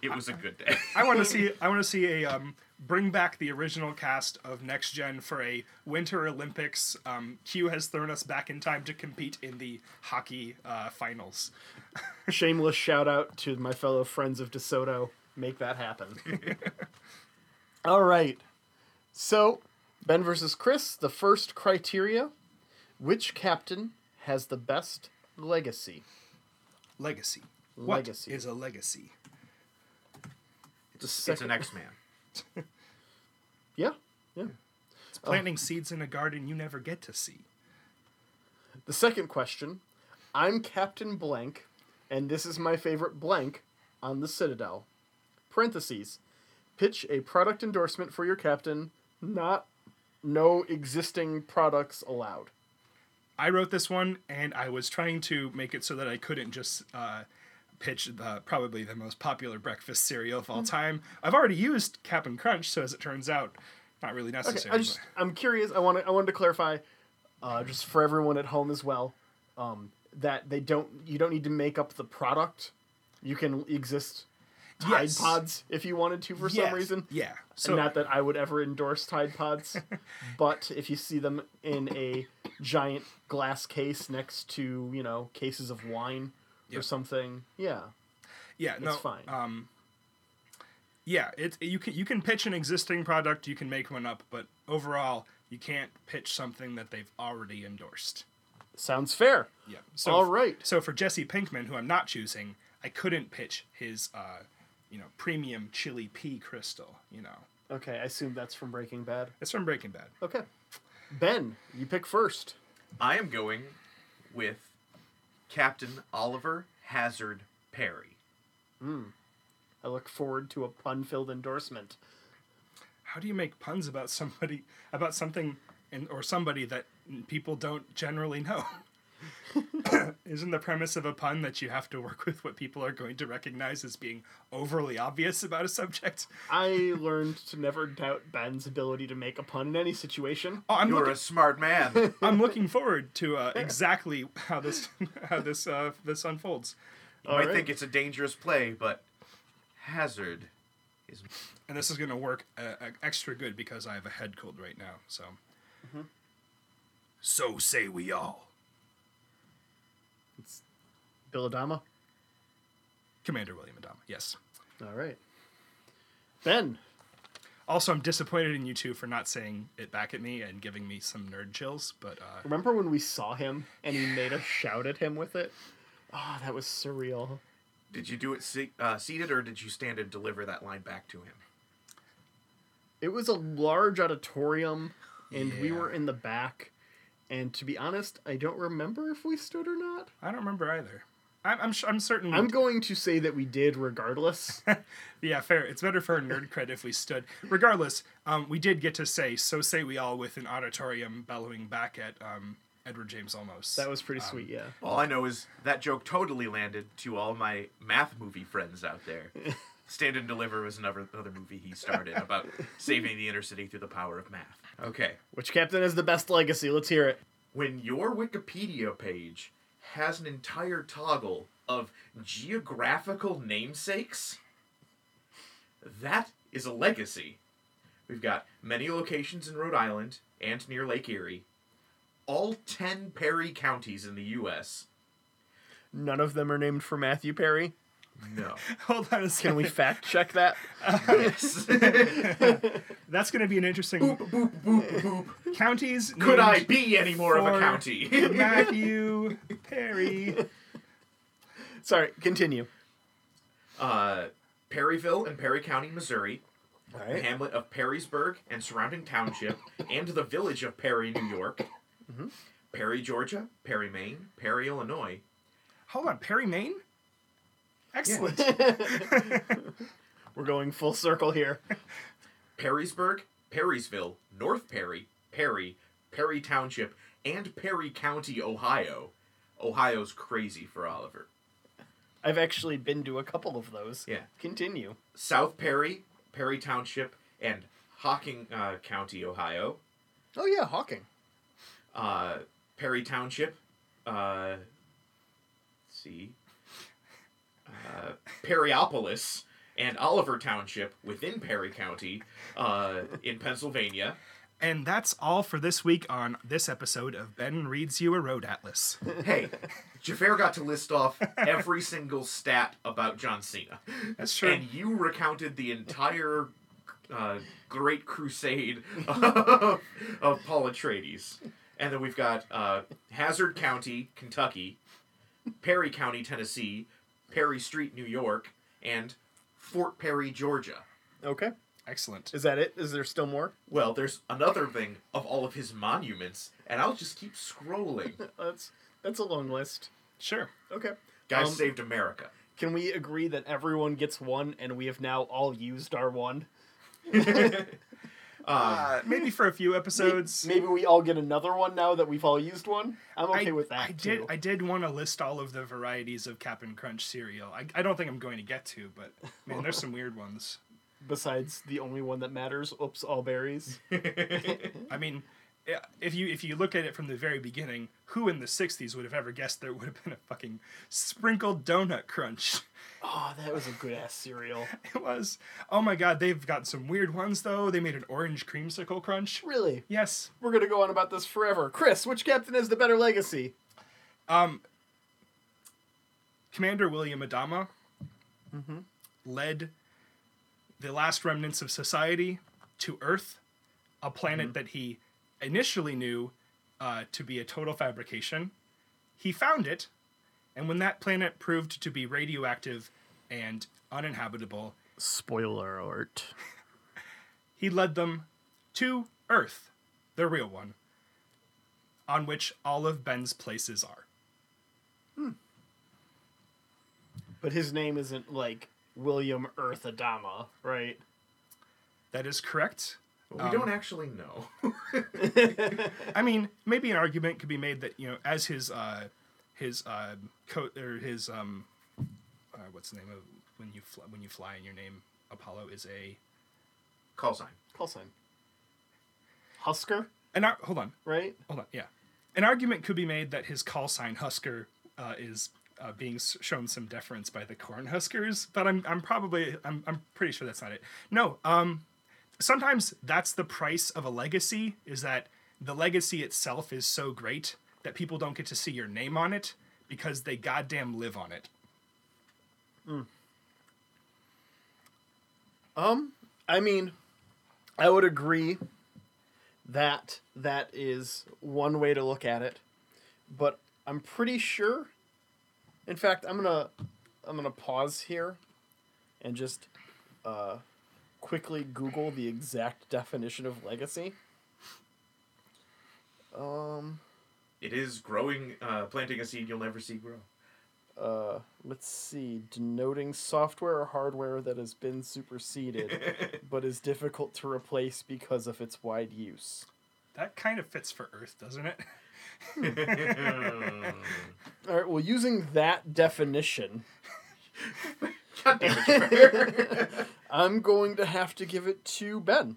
It was a good day. I want to see. I want to see a um, bring back the original cast of Next Gen for a Winter Olympics. Um, Q has thrown us back in time to compete in the hockey uh, finals. Shameless shout out to my fellow friends of DeSoto. Make that happen. All right, so. Ben versus Chris, the first criteria. Which captain has the best legacy? Legacy. Legacy. What is a legacy? It's, a second... it's an X-Man. Yeah, yeah. It's planting uh, seeds in a garden you never get to see. The second question. I'm Captain Blank, and this is my favorite blank on the Citadel. Parentheses. Pitch a product endorsement for your captain. Not, no existing products allowed. I wrote this one, and I was trying to make it so that I couldn't just uh, pitch the, probably the most popular breakfast cereal of all time. I've already used Cap'n Crunch, so as it turns out, not really necessary. Okay, I just, I'm curious. I want to. I wanted to clarify, uh, just for everyone at home as well, um, that they don't. You don't need to make up the product. You can exist. Tide yes. Pods, if you wanted to, for yes. some reason. Yeah. So, not that I would ever endorse Tide Pods, but if you see them in a giant glass case next to, you know, cases of wine yep. or something, yeah, yeah, it's no, fine. Um, yeah, it you can you can pitch an existing product, you can make one up, but overall, you can't pitch something that they've already endorsed. Sounds fair. Yeah. So all right. F- so for Jesse Pinkman, who I'm not choosing, I couldn't pitch his. Uh, You know, premium chili pea crystal, you know. Okay, I assume that's from Breaking Bad. It's from Breaking Bad. Okay. Ben, you pick first. I am going with Captain Oliver Hazard Perry. Mm. I look forward to a pun-filled endorsement. How do you make puns about somebody, about something, and or somebody that people don't generally know? Isn't the premise of a pun that you have to work with what people are going to recognize as being overly obvious about a subject? I learned to never doubt Ben's ability to make a pun in any situation. Oh, I'm You're looking, a smart man. I'm looking forward to uh, exactly how this how this uh, this unfolds. You All might right. think it's a dangerous play, but Hazard is... And this is going to work uh, extra good because I have a head cold right now, so... Mm-hmm. So say we all. It's Bill Adama? Commander William Adama, yes. All right. Ben. Also, I'm disappointed in you two for not saying it back at me and giving me some nerd chills, but... Uh, Remember when we saw him and he made us shout at him with it? Oh, that was surreal. Did you do it se- uh, seated or did you stand and deliver that line back to him? It was a large auditorium and yeah. we were in the back. And to be honest, I don't remember if we stood or not. I don't remember either. I'm I'm, I'm certain... I'm going to say that we did regardless. Yeah, fair. It's better for a nerd cred if we stood. Regardless, um, we did get to say, so say we all with an auditorium bellowing back at um, Edward James Olmos. That was pretty um, sweet, yeah. All I know is that joke totally landed to all my math movie friends out there. Stand and Deliver was another, another movie he starred in about saving the inner city through the power of math. Okay. Which captain has the best legacy? Let's hear it. When your Wikipedia page has an entire toggle of geographical namesakes, that is a legacy. We've got many locations in Rhode Island and near Lake Erie, all ten Perry counties in the U S None of them are named for Matthew Perry? No. Hold on a second. Can we fact check that? Uh, yes. That's going to be an interesting... Boop, boop, boop, boop. Counties... Could I be any more of a county? Matthew Perry. Sorry, continue. Uh, Perryville and Perry County, Missouri. All right. The hamlet of Perrysburg and surrounding township and the village of Perry, New York. Mm-hmm. Perry, Georgia. Perry, Maine. Perry, Illinois. Hold on, Perry, Maine? Excellent. Yeah. We're going full circle here. Perrysburg, Perrysville, North Perry, Perry, Perry Township, and Perry County, Ohio. Ohio's crazy for Oliver. I've actually been to a couple of those. Yeah. Continue. South Perry, Perry Township, and Hocking uh, County, Ohio. Oh, yeah, Hocking. Uh, Perry Township. Uh, let's see. Uh, Perryopolis and Oliver Township within Perry County uh, in Pennsylvania. And that's all for this week on this episode of Ben Reads You a Road Atlas. Hey, Jafar got to list off every single stat about John Cena. That's true. And you recounted the entire uh, great crusade of, of Paul Atreides. And then we've got uh, Hazard County, Kentucky, Perry County, Tennessee, Perry Street, New York, and Fort Perry, Georgia. Okay. Excellent. Is that it? Is there still more? Well, there's another thing of all of his monuments, and I'll just keep scrolling. that's that's a long list. Sure. Okay. Guys um, saved America. Can we agree that everyone gets one, and we have now all used our one? um, uh, maybe for a few episodes. Maybe, maybe we all get another one now that we've all used one. I'm okay I, with that, I too. Did, I did want to list all of the varieties of Cap'n Crunch cereal. I, I don't think I'm going to get to, but, man, there's some weird ones. Besides the only one that matters, oops, all berries. I mean... If you if you look at it from the very beginning, who in the sixties would have ever guessed there would have been a fucking sprinkled donut crunch? Oh, that was a good-ass cereal. It was. Oh, my God, they've got some weird ones, though. They made an orange creamsicle crunch. Really? Yes. We're going to go on about this forever. Chris, which captain has the better legacy? Um, Commander William Adama mm-hmm. led the last remnants of society to Earth, a planet mm-hmm. that he... initially knew uh, to be a total fabrication. He found it, and when that planet proved to be radioactive and uninhabitable... Spoiler alert. He led them to Earth, the real one, on which all of Ben's places are. Hmm. But his name isn't, like, William Earth Adama, right? That is correct. Well, we um, don't actually know. I mean, maybe an argument could be made that, you know, as his uh, his uh, coat or his um, uh, what's the name of when you fly, when you fly and your name Apollo is a call sign. Call sign. Husker. And ar- hold on. Right. Hold on. Yeah. An argument could be made that his call sign Husker uh, is uh, being shown some deference by the Cornhuskers, but I'm I'm probably I'm I'm pretty sure that's not it. No. Um. Sometimes that's the price of a legacy, is that the legacy itself is so great that people don't get to see your name on it because they goddamn live on it. Mm. Um, I mean, I would agree that that is one way to look at it, but I'm pretty sure. In fact, I'm gonna I'm gonna pause here and just uh. quickly Google the exact definition of legacy. Um, it is growing, uh, planting a seed you'll never see grow. Uh, let's see. Denoting software or hardware that has been superseded, but is difficult to replace because of its wide use. That kind of fits for Earth, doesn't it? All right, well, using that definition... God damn it, I'm going to have to give it to Ben,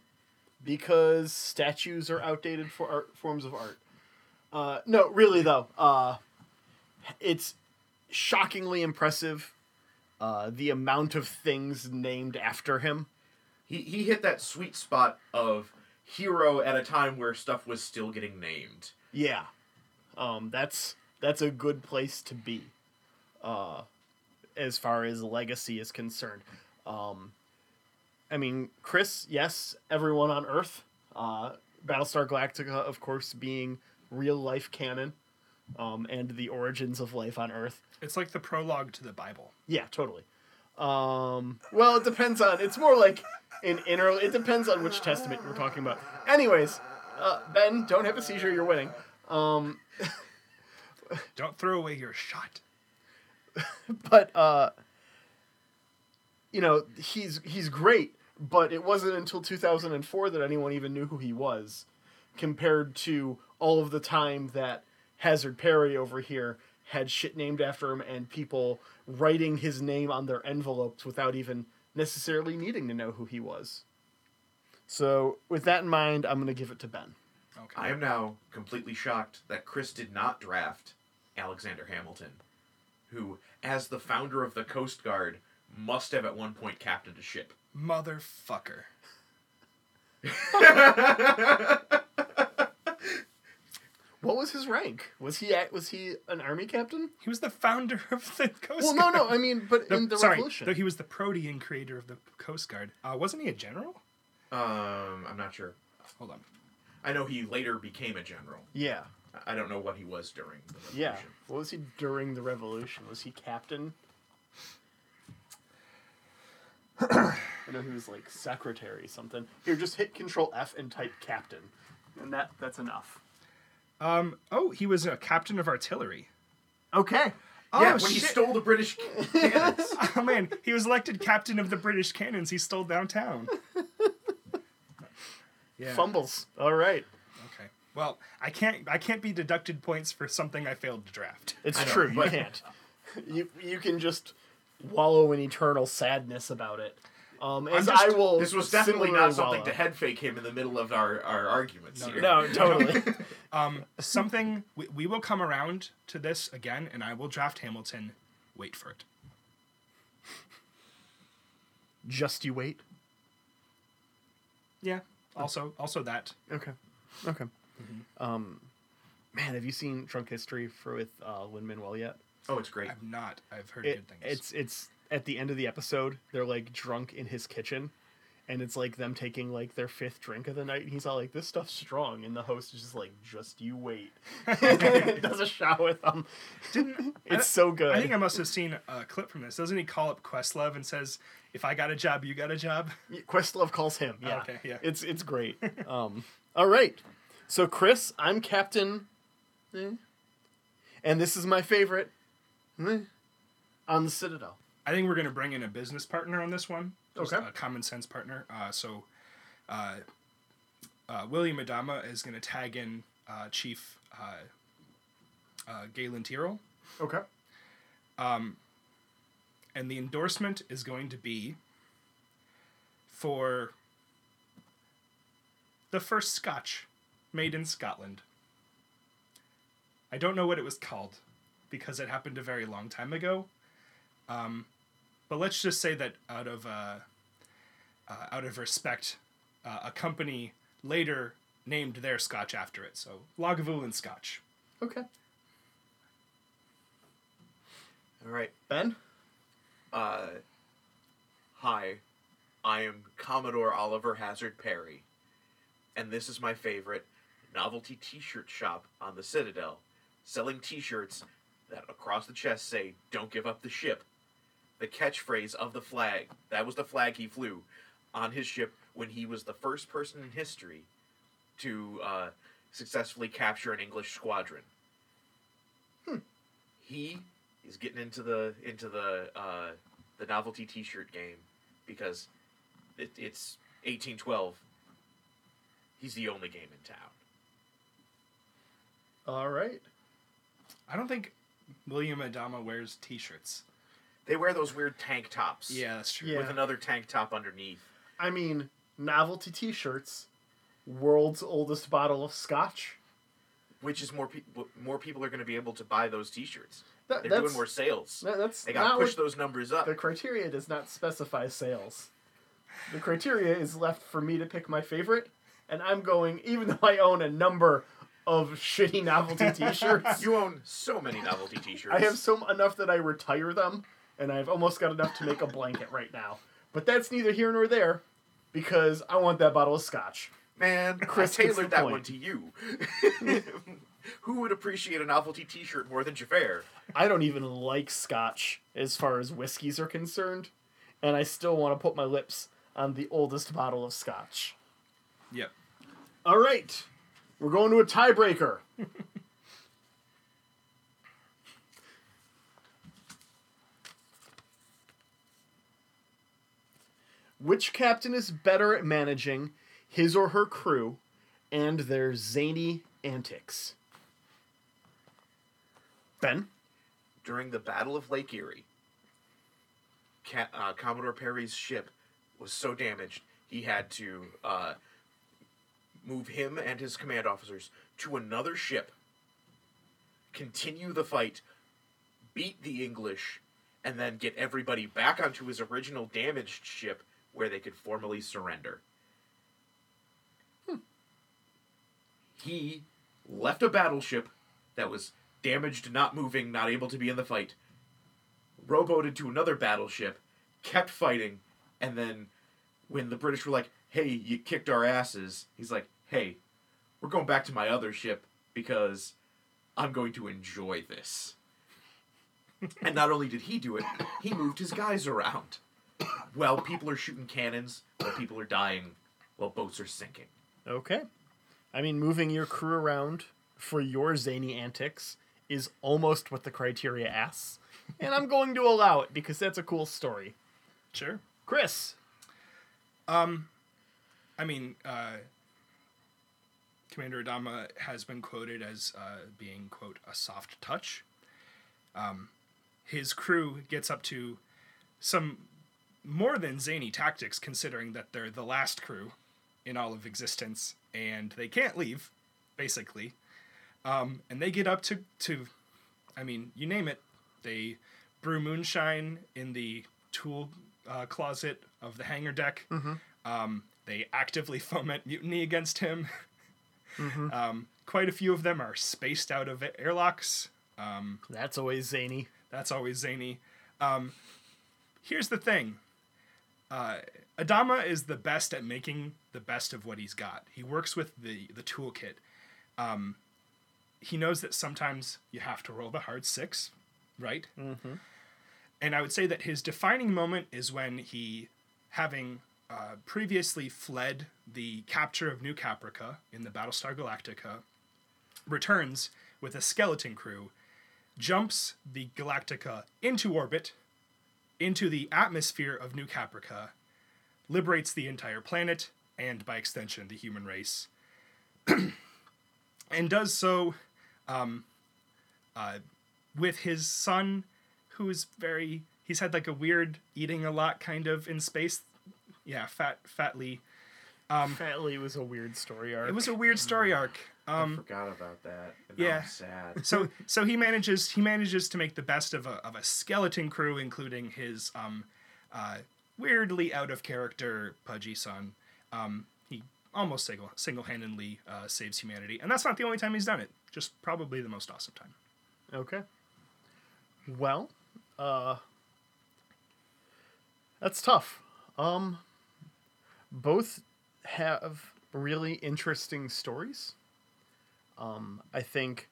because statues are outdated for art, forms of art. Uh, no, really though, uh, it's shockingly impressive uh, the amount of things named after him. He he hit that sweet spot of hero at a time where stuff was still getting named. Yeah, um, that's that's a good place to be, uh, as far as legacy is concerned. Um, I mean, Chris, yes, everyone on Earth. Uh, Battlestar Galactica, of course, being real-life canon um, and the origins of life on Earth. It's like the prologue to the Bible. Yeah, totally. Um, well, it depends on... It's more like an inner... It depends on which testament we're talking about. Anyways, uh, Ben, don't have a seizure. You're winning. Um, don't throw away your shot. But... Uh, you know, he's he's great, but it wasn't until two thousand four that anyone even knew who he was, compared to all of the time that Hazard Perry over here had shit named after him and people writing his name on their envelopes without even necessarily needing to know who he was. So, with that in mind, I'm going to give it to Ben. Okay. I am now completely shocked that Chris did not draft Alexander Hamilton, who, as the founder of the Coast Guard... must have at one point captained a ship. Motherfucker. What was his rank? Was he at, was he an army captain? He was the founder of the Coast well, Guard. Well, no, no, I mean, but the, in the sorry, Revolution. Sorry, he was the Protean creator of the Coast Guard. Uh, wasn't he a general? Um, I'm not sure. Hold on. I know he later became a general. Yeah. I don't know what he was during the Revolution. Yeah. What was he during the Revolution? Was he captain? I know he was like secretary something. Here, just hit Control F and type captain, and that that's enough. Um. Oh, he was a captain of artillery. Okay. Oh, yeah, when shit. he stole the British cannons. Oh, man. He was elected captain of the British cannons he stole downtown. Yeah. Fumbles. All right. Okay. Well, I can't I can't be deducted points for something I failed to draft. It's I true, but you can't. You, you can just wallow in eternal sadness about it. Um, as just, I will this was definitely not something wallow. to headfake him in the middle of our, our arguments no, here. No, totally. um, something, we, we will come around to this again, and I will draft Hamilton. Wait for it. Just you wait? Yeah, also also that. Okay, okay. Mm-hmm. Um, man, have you seen Drunk History for, with uh, Lin-Manuel yet? Oh, it's great. I've not. I've heard it, good things. It's it's at the end of the episode, they're like drunk in his kitchen, and it's like them taking like their fifth drink of the night, and he's all like, "This stuff's strong," and the host is just like, "Just you wait." It does a shot with them. Didn't it's so good? I think I must have seen a clip from this. Doesn't he call up Questlove and says, "If I got a job, you got a job." Questlove calls him. Yeah, oh, okay, yeah. It's it's great. um, all right. So, Chris, I'm Captain, and this is my favorite, on the Citadel. I think we're going to bring in a business partner on this one. Okay. A common sense partner. Uh, so, uh, uh, William Adama is going to tag in uh, Chief uh, uh, Galen Tyrrell. Okay. Um, and the endorsement is going to be for the first scotch made in Scotland. I don't know what it was called because it happened a very long time ago. Um, but let's just say that out of uh, uh, out of respect, uh, a company later named their scotch after it. So Lagavulin Scotch. Okay. All right, Ben. Uh, hi, I am Commodore Oliver Hazard Perry, and this is my favorite. Novelty t-shirt shop on the Citadel, selling t-shirts that across the chest say, "Don't give up the ship." The catchphrase of the flag, that was the flag he flew on his ship when he was the first person in history to uh, successfully capture an English squadron. Hmm. He is getting into the into the uh, the novelty t-shirt game because it, it's eighteen twelve. He's the only game in town. All right. I don't think William Adama wears t-shirts. They wear those weird tank tops. Yeah, that's true. Yeah. With another tank top underneath. I mean, novelty t-shirts, world's oldest bottle of scotch. Which is more pe- more people are going to be able to buy those t-shirts. That, They're doing more sales. That, that's they got to push those numbers up. The criteria does not specify sales. The criteria is left for me to pick my favorite, and I'm going, even though I own a number of shitty novelty t-shirts. You own so many novelty t-shirts. I have so enough that I retire them, and I've almost got enough to make a blanket right now. But that's neither here nor there, because I want that bottle of scotch. Man, Chris I tailored that point. one to you. Who would appreciate a novelty t-shirt more than Javert? I don't even like scotch as far as whiskeys are concerned, and I still want to put my lips on the oldest bottle of scotch. Yep. All right. We're going to a tiebreaker. Which captain is better at managing his or her crew and their zany antics? Ben? During the Battle of Lake Erie, Ca- uh, Commodore Perry's ship was so damaged he had to... Uh, move him and his command officers to another ship, continue the fight, beat the English, and then get everybody back onto his original damaged ship where they could formally surrender. Hmm. He left a battleship that was damaged, not moving, not able to be in the fight, rowboated to another battleship, kept fighting, and then when the British were like, "Hey, you kicked our asses," he's like, "Hey, we're going back to my other ship because I'm going to enjoy this." And not only did he do it, he moved his guys around. While people are shooting cannons, while people are dying, while boats are sinking. Okay. I mean, moving your crew around for your zany antics is almost what the criteria asks. and I'm going to allow it because that's a cool story. Sure. Chris. Um, I mean, uh, Commander Adama has been quoted as uh, being, quote, a soft touch. Um, his crew gets up to some more than zany tactics, considering that they're the last crew in all of existence, and they can't leave, basically. Um, and they get up to, to, I mean, you name it. They brew moonshine in the tool uh, closet of the hangar deck. Mm-hmm. Um, they actively foment mutiny against him. Mm-hmm. Um, quite a few of them are spaced out of airlocks. Um, that's always zany. That's always zany. Um, here's the thing. Uh, Adama is the best at making the best of what he's got. He works with the, the toolkit. Um, he knows that sometimes you have to roll the hard six, right? Mm-hmm. And I would say that his defining moment is when he, having uh, previously fled the capture of New Caprica in the Battlestar Galactica, returns with a skeleton crew, jumps the Galactica into orbit, into the atmosphere of New Caprica, liberates the entire planet, and by extension, the human race, and does so um, uh, with his son, who is very... He's had like a weird eating a lot kind of in space. Yeah, Fat Fat Lee. Um, Fat Lee was a weird story arc. It was a weird story arc. Um, I forgot about that. And yeah. I'm sad. so so he manages he manages to make the best of a of a skeleton crew, including his um, uh, weirdly out of character pudgy son. Um, he almost single single handedly uh, saves humanity, and that's not the only time he's done it. Just probably the most awesome time. Okay. Well, uh, that's tough. Um, both have really interesting stories. Um, I think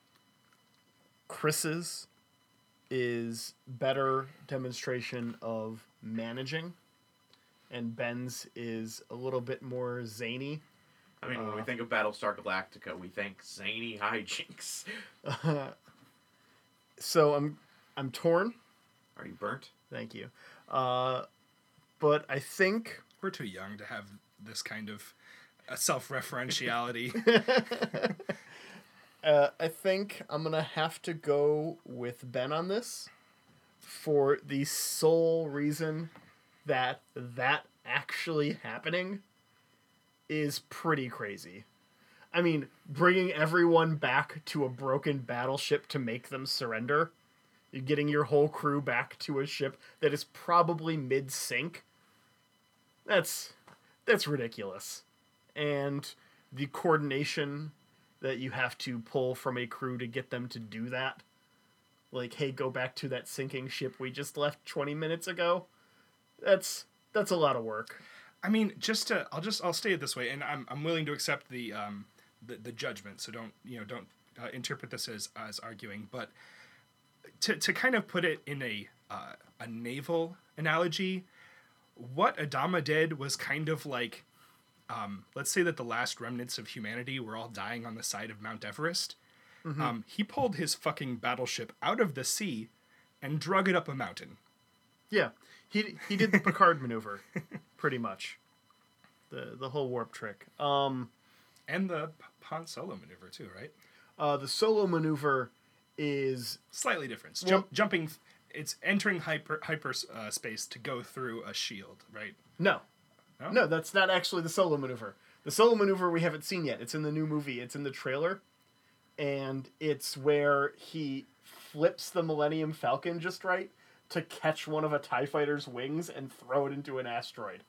Chris's is better demonstration of managing, and Ben's is a little bit more zany. I mean, uh, when we think of Battlestar Galactica, we think zany hijinks. So I'm I'm torn. Are you burnt? Thank you. Uh, but I think... We're too young to have this kind of self-referentiality. uh, I think I'm going to have to go with Ben on this for the sole reason that that actually happening is pretty crazy. I mean, bringing everyone back to a broken battleship to make them surrender. You're getting your whole crew back to a ship that is probably mid-sink. That's that's ridiculous. And the coordination that you have to pull from a crew to get them to do that. Like, hey, go back to that sinking ship we just left twenty minutes ago. That's that's a lot of work. I mean, just to I'll just I'll state it this way, and I'm I'm willing to accept the um the, the judgment. So don't, you know, don't uh, interpret this as as arguing, but to to kind of put it in a uh, a naval analogy, what Adama did was kind of like, um, let's say that the last remnants of humanity were all dying on the side of Mount Everest. Mm-hmm. Um, he pulled his fucking battleship out of the sea and drug it up a mountain. Yeah, he he did the Picard maneuver, pretty much. The the whole warp trick. Um, and the Han Solo maneuver too, right? Uh, the Solo maneuver is... Slightly different. Jump, well, jumping... It's entering hyper hyper uh, space to go through a shield, right? No. no, no, that's not actually the Solo maneuver. The Solo maneuver we haven't seen yet. It's in the new movie. It's in the trailer, and it's where he flips the Millennium Falcon just right to catch one of a TIE fighter's wings and throw it into an asteroid.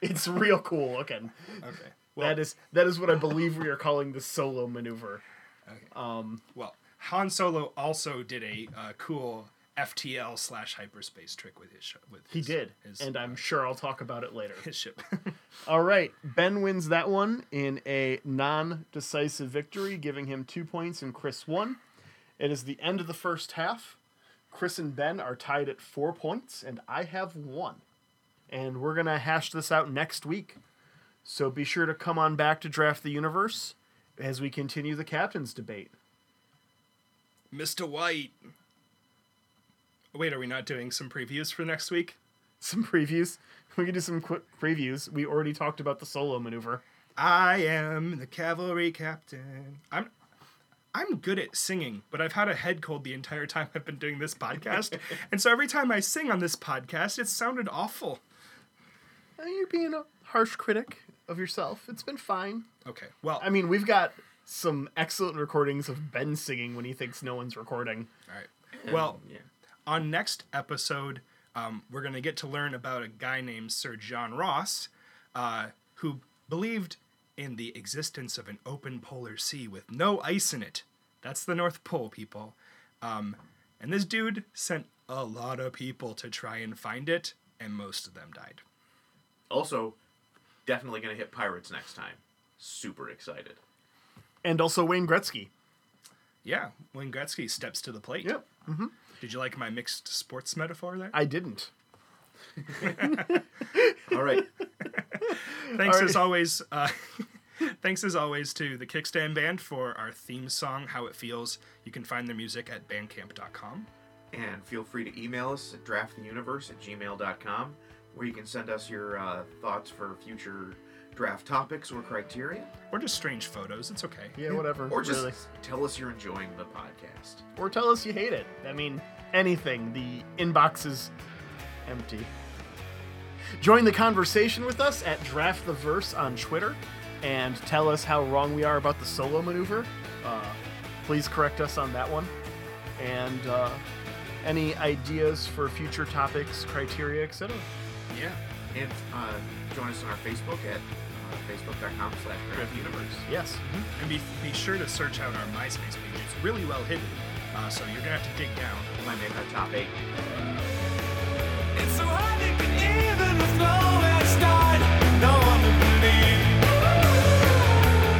It's real cool looking. Okay, well, that is that is what I believe we are calling the Solo maneuver. Okay. Um, well, Han Solo also did a uh, cool F T L slash hyperspace trick with his ship. He did, his, and I'm uh, sure I'll talk about it later. His ship. All right, Ben wins that one in a non-decisive victory, giving him two points and Chris one. It is the end of the first half. Chris and Ben are tied at four points, and I have one. And we're going to hash this out next week. So be sure to come on back to Draft the Universe as we continue the captain's debate. Mister White... Wait, are we not doing some previews for next week? Some previews? We can do some quick previews. We already talked about the Solo maneuver. I am the cavalry captain. I'm I'm good at singing, but I've had a head cold the entire time I've been doing this podcast. And so every time I sing on this podcast, it sounded awful. You're being a harsh critic of yourself. It's been fine. Okay, well... I mean, we've got some excellent recordings of Ben singing when he thinks no one's recording. All right. Well, yeah. On next episode, um, we're going to get to learn about a guy named Sir John Ross, uh, who believed in the existence of an open polar sea with no ice in it. That's the North Pole, people. Um, and this dude sent a lot of people to try and find it, and most of them died. Also, definitely going to hit pirates next time. Super excited. And also Wayne Gretzky. Yeah, Wayne Gretzky steps to the plate. Yep. Mm-hmm. Did you like my mixed sports metaphor there? I didn't. All right. Thanks All right. as always. Uh, thanks as always to the Kickstand Band for our theme song, How It Feels. You can find their music at bandcamp dot com. And feel free to email us at draft the universe at gmail dot com, where you can send us your uh, thoughts for future draft topics or criteria. Or just strange photos. It's okay. Yeah, whatever. Or just really. Tell us you're enjoying the podcast. Or tell us you hate it. I mean, anything. The inbox is empty. Join the conversation with us at Draft the Verse on Twitter and tell us how wrong we are about the Solo maneuver. Uh, please correct us on that one. And uh, any ideas for future topics, criteria, et cetera. Yeah. And uh, join us on our Facebook at uh, facebook dot com slash draft universe. Yes. Mm-hmm. And be, be sure to search out our MySpace page. It's really well hidden, uh, so you're going to have to dig down. We might make our top eight. It's so hard to get even with nowhere to start. No one will believe.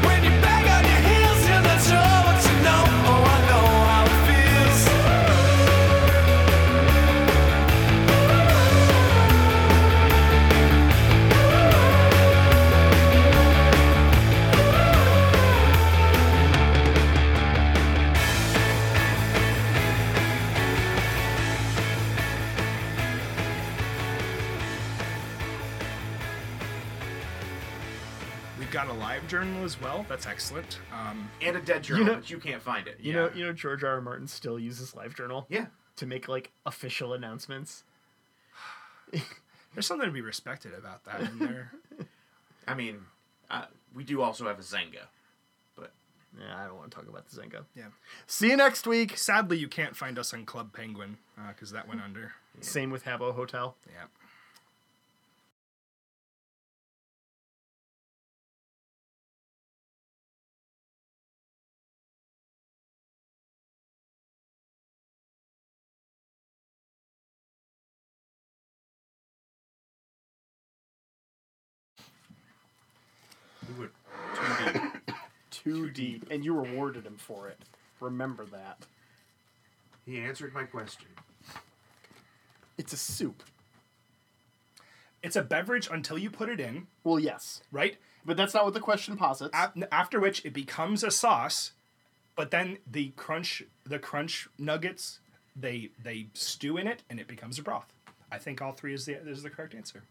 When you're back on your heels, you're not sure what you know. Oh, I know how it feels. Got a live journal as well. That's excellent. Um, and a dead journal, you know, but you can't find it. You yeah. know, you know, George R. R. Martin still uses live journal. Yeah, to make like official announcements. There's something to be respected about that. In there, I mean, uh, we do also have a Zenga, but yeah, I don't want to talk about the Zenga. Yeah. See you next week. Sadly, you can't find us on Club Penguin because uh, that went under. Yeah. Same with Habbo Hotel. Yeah. two D, and you rewarded him for it. Remember that. He answered my question. It's a soup. It's a beverage until you put it in. Well, yes. Right? But that's not what the question posits. After which it becomes a sauce, but then the crunch the crunch nuggets, they they stew in it, and it becomes a broth. I think all three is the, is the correct answer.